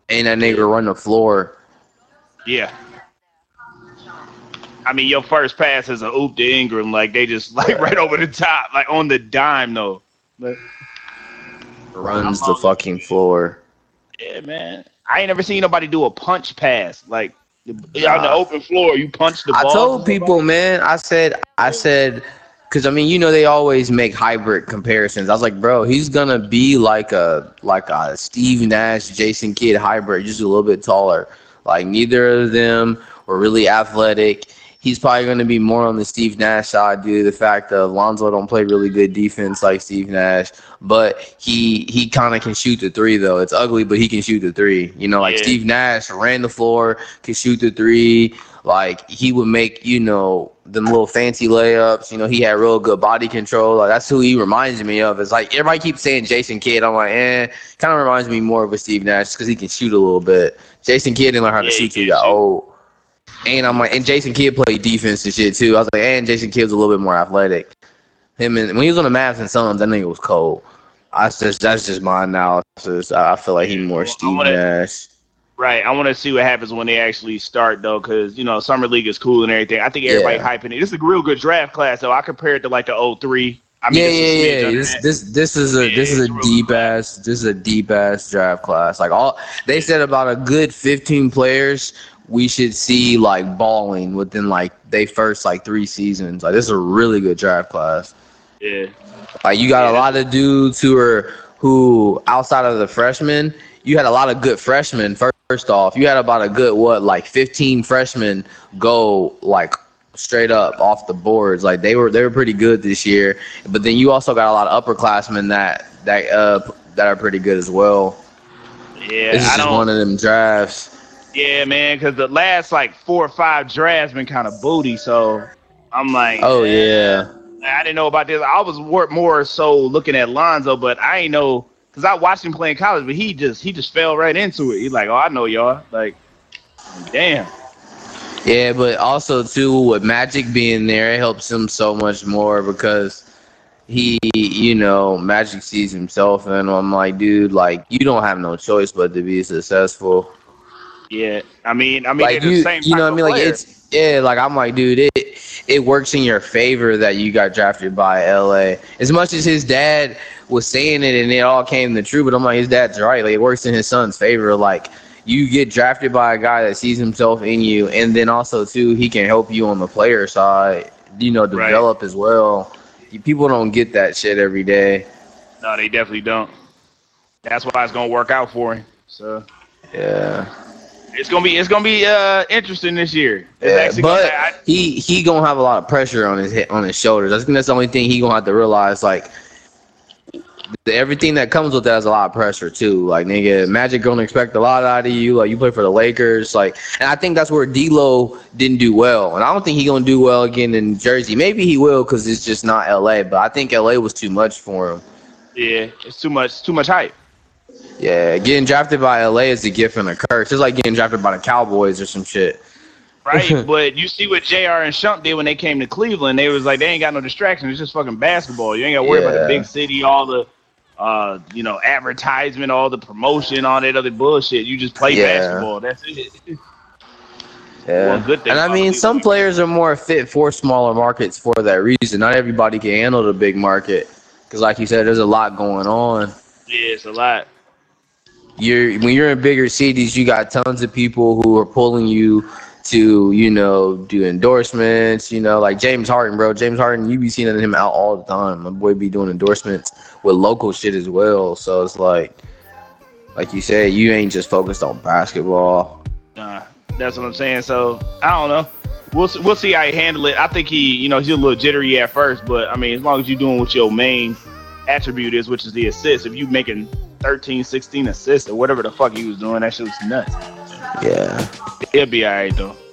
And that nigga run the floor. Yeah. I mean, your first pass is a oop to Ingram. Like, they just, like, right over the top. Like, on the dime, though. Like, runs the fucking floor. Yeah, man. I ain't never seen nobody do a punch pass. Like, on the open floor, you punch the ball. I told people, man, I said, I said, because, I mean, you know, they always make hybrid comparisons. I was like, bro, he's going to be like a like a Steve Nash, Jason Kidd hybrid, just a little bit taller. Like, neither of them were really athletic. He's probably going to be more on the Steve Nash side due to the fact that Lonzo don't play really good defense like Steve Nash. But he he kind of can shoot the three, though. It's ugly, but he can shoot the three. You know, like yeah. Steve Nash ran the floor, can shoot the three. Like, he would make, you know, them little fancy layups. You know, he had real good body control. Like, that's who he reminds me of. It's like everybody keeps saying Jason Kidd. I'm like, eh. Kind of reminds me more of a Steve Nash because he can shoot a little bit. Jason Kidd didn't learn how to yeah, shoot till he got old. And I'm like, and Jason Kidd played defense and shit too. I was like, and Jason Kidd's a little bit more athletic. Him and when he was on the Mavs and Suns, that nigga was cold. I just that's just my analysis. I feel like he's more Steve Nash. Right. I want to see what happens when they actually start though, because you know summer league is cool and everything. I think everybody yeah. hyping it. This is a real good draft class though. I compare it to like the oh three. I mean, yeah, yeah, yeah. This, this, this is a, yeah, this is a deep ass, this is a deep ass draft class. Like all they said about a good fifteen players. We should see like balling within like they first like three seasons. Like this is a really good draft class. Yeah. Like you got yeah. a lot of dudes who are who outside of the freshmen, you had a lot of good freshmen. First off, you had about a good what like fifteen freshmen go like straight up off the boards. Like they were they were pretty good this year. But then you also got a lot of upperclassmen that that uh that are pretty good as well. Yeah, this is I don't... one of them drafts. Yeah, man, because the last, like, four or five drafts been kind of booty, so I'm like... Oh, yeah. I didn't know about this. I was more so looking at Lonzo, but I ain't know... Because I watched him play in college, but he just he just fell right into it. He's like, oh, I know y'all. Like, damn. Yeah, but also, too, with Magic being there, it helps him so much more because... He, you know, Magic sees himself, and I'm like, dude, like, you don't have no choice but to be successful. Yeah, I mean, I mean, like you, the same you know, what I mean, player. Like it's yeah, like I'm like, dude, it it works in your favor that you got drafted by L A. As much as his dad was saying it, and it all came the truth, but I'm like, his dad's right. Like it works in his son's favor. Like you get drafted by a guy that sees himself in you, and then also too, he can help you on the player side. You know, develop right. as well. People don't get that shit every day. No, they definitely don't. That's why it's gonna work out for him. So yeah. It's gonna be it's gonna be uh interesting this year. Yeah, but I, he he gonna have a lot of pressure on his head, on his shoulders. I think that's the only thing he gonna have to realize. Like the, everything that comes with that is a lot of pressure too. Like nigga, Magic gonna expect a lot out of you. Like you play for the Lakers. Like and I think that's where D'Lo didn't do well. And I don't think he gonna do well again in Jersey. Maybe he will because it's just not L A. But I think L A was too much for him. Yeah, it's too much too much hype. Yeah, getting drafted by L A is a gift and a curse. It's like getting drafted by the Cowboys or some shit. Right, but you see what J R and Shump did when they came to Cleveland. They was like, they ain't got no distractions. It's just fucking basketball. You ain't got to worry yeah. about the big city, all the, uh, you know, advertisement, all the promotion, all that other bullshit. You just play yeah. basketball. That's it. Yeah. Well, good thing and I mean, some players are more fit for smaller markets for that reason. Not everybody can handle the big market because, like you said, there's a lot going on. Yeah, it's a lot. you're when you're in bigger cities, you got tons of people who are pulling you to, you know, do endorsements, you know, like James Harden, bro. James Harden, you be seeing him out all the time. My boy be doing endorsements with local shit as well. So it's like, like you said, you ain't just focused on basketball. Nah, that's what I'm saying. So I don't know. We'll we'll see how he handle it. I think he, you know, he's a little jittery at first, but I mean, as long as you're doing what your main attribute is, which is the assist, if you making thirteen, sixteen assists or whatever the fuck he was doing, that shit was nuts. Yeah. It'll be all right, though.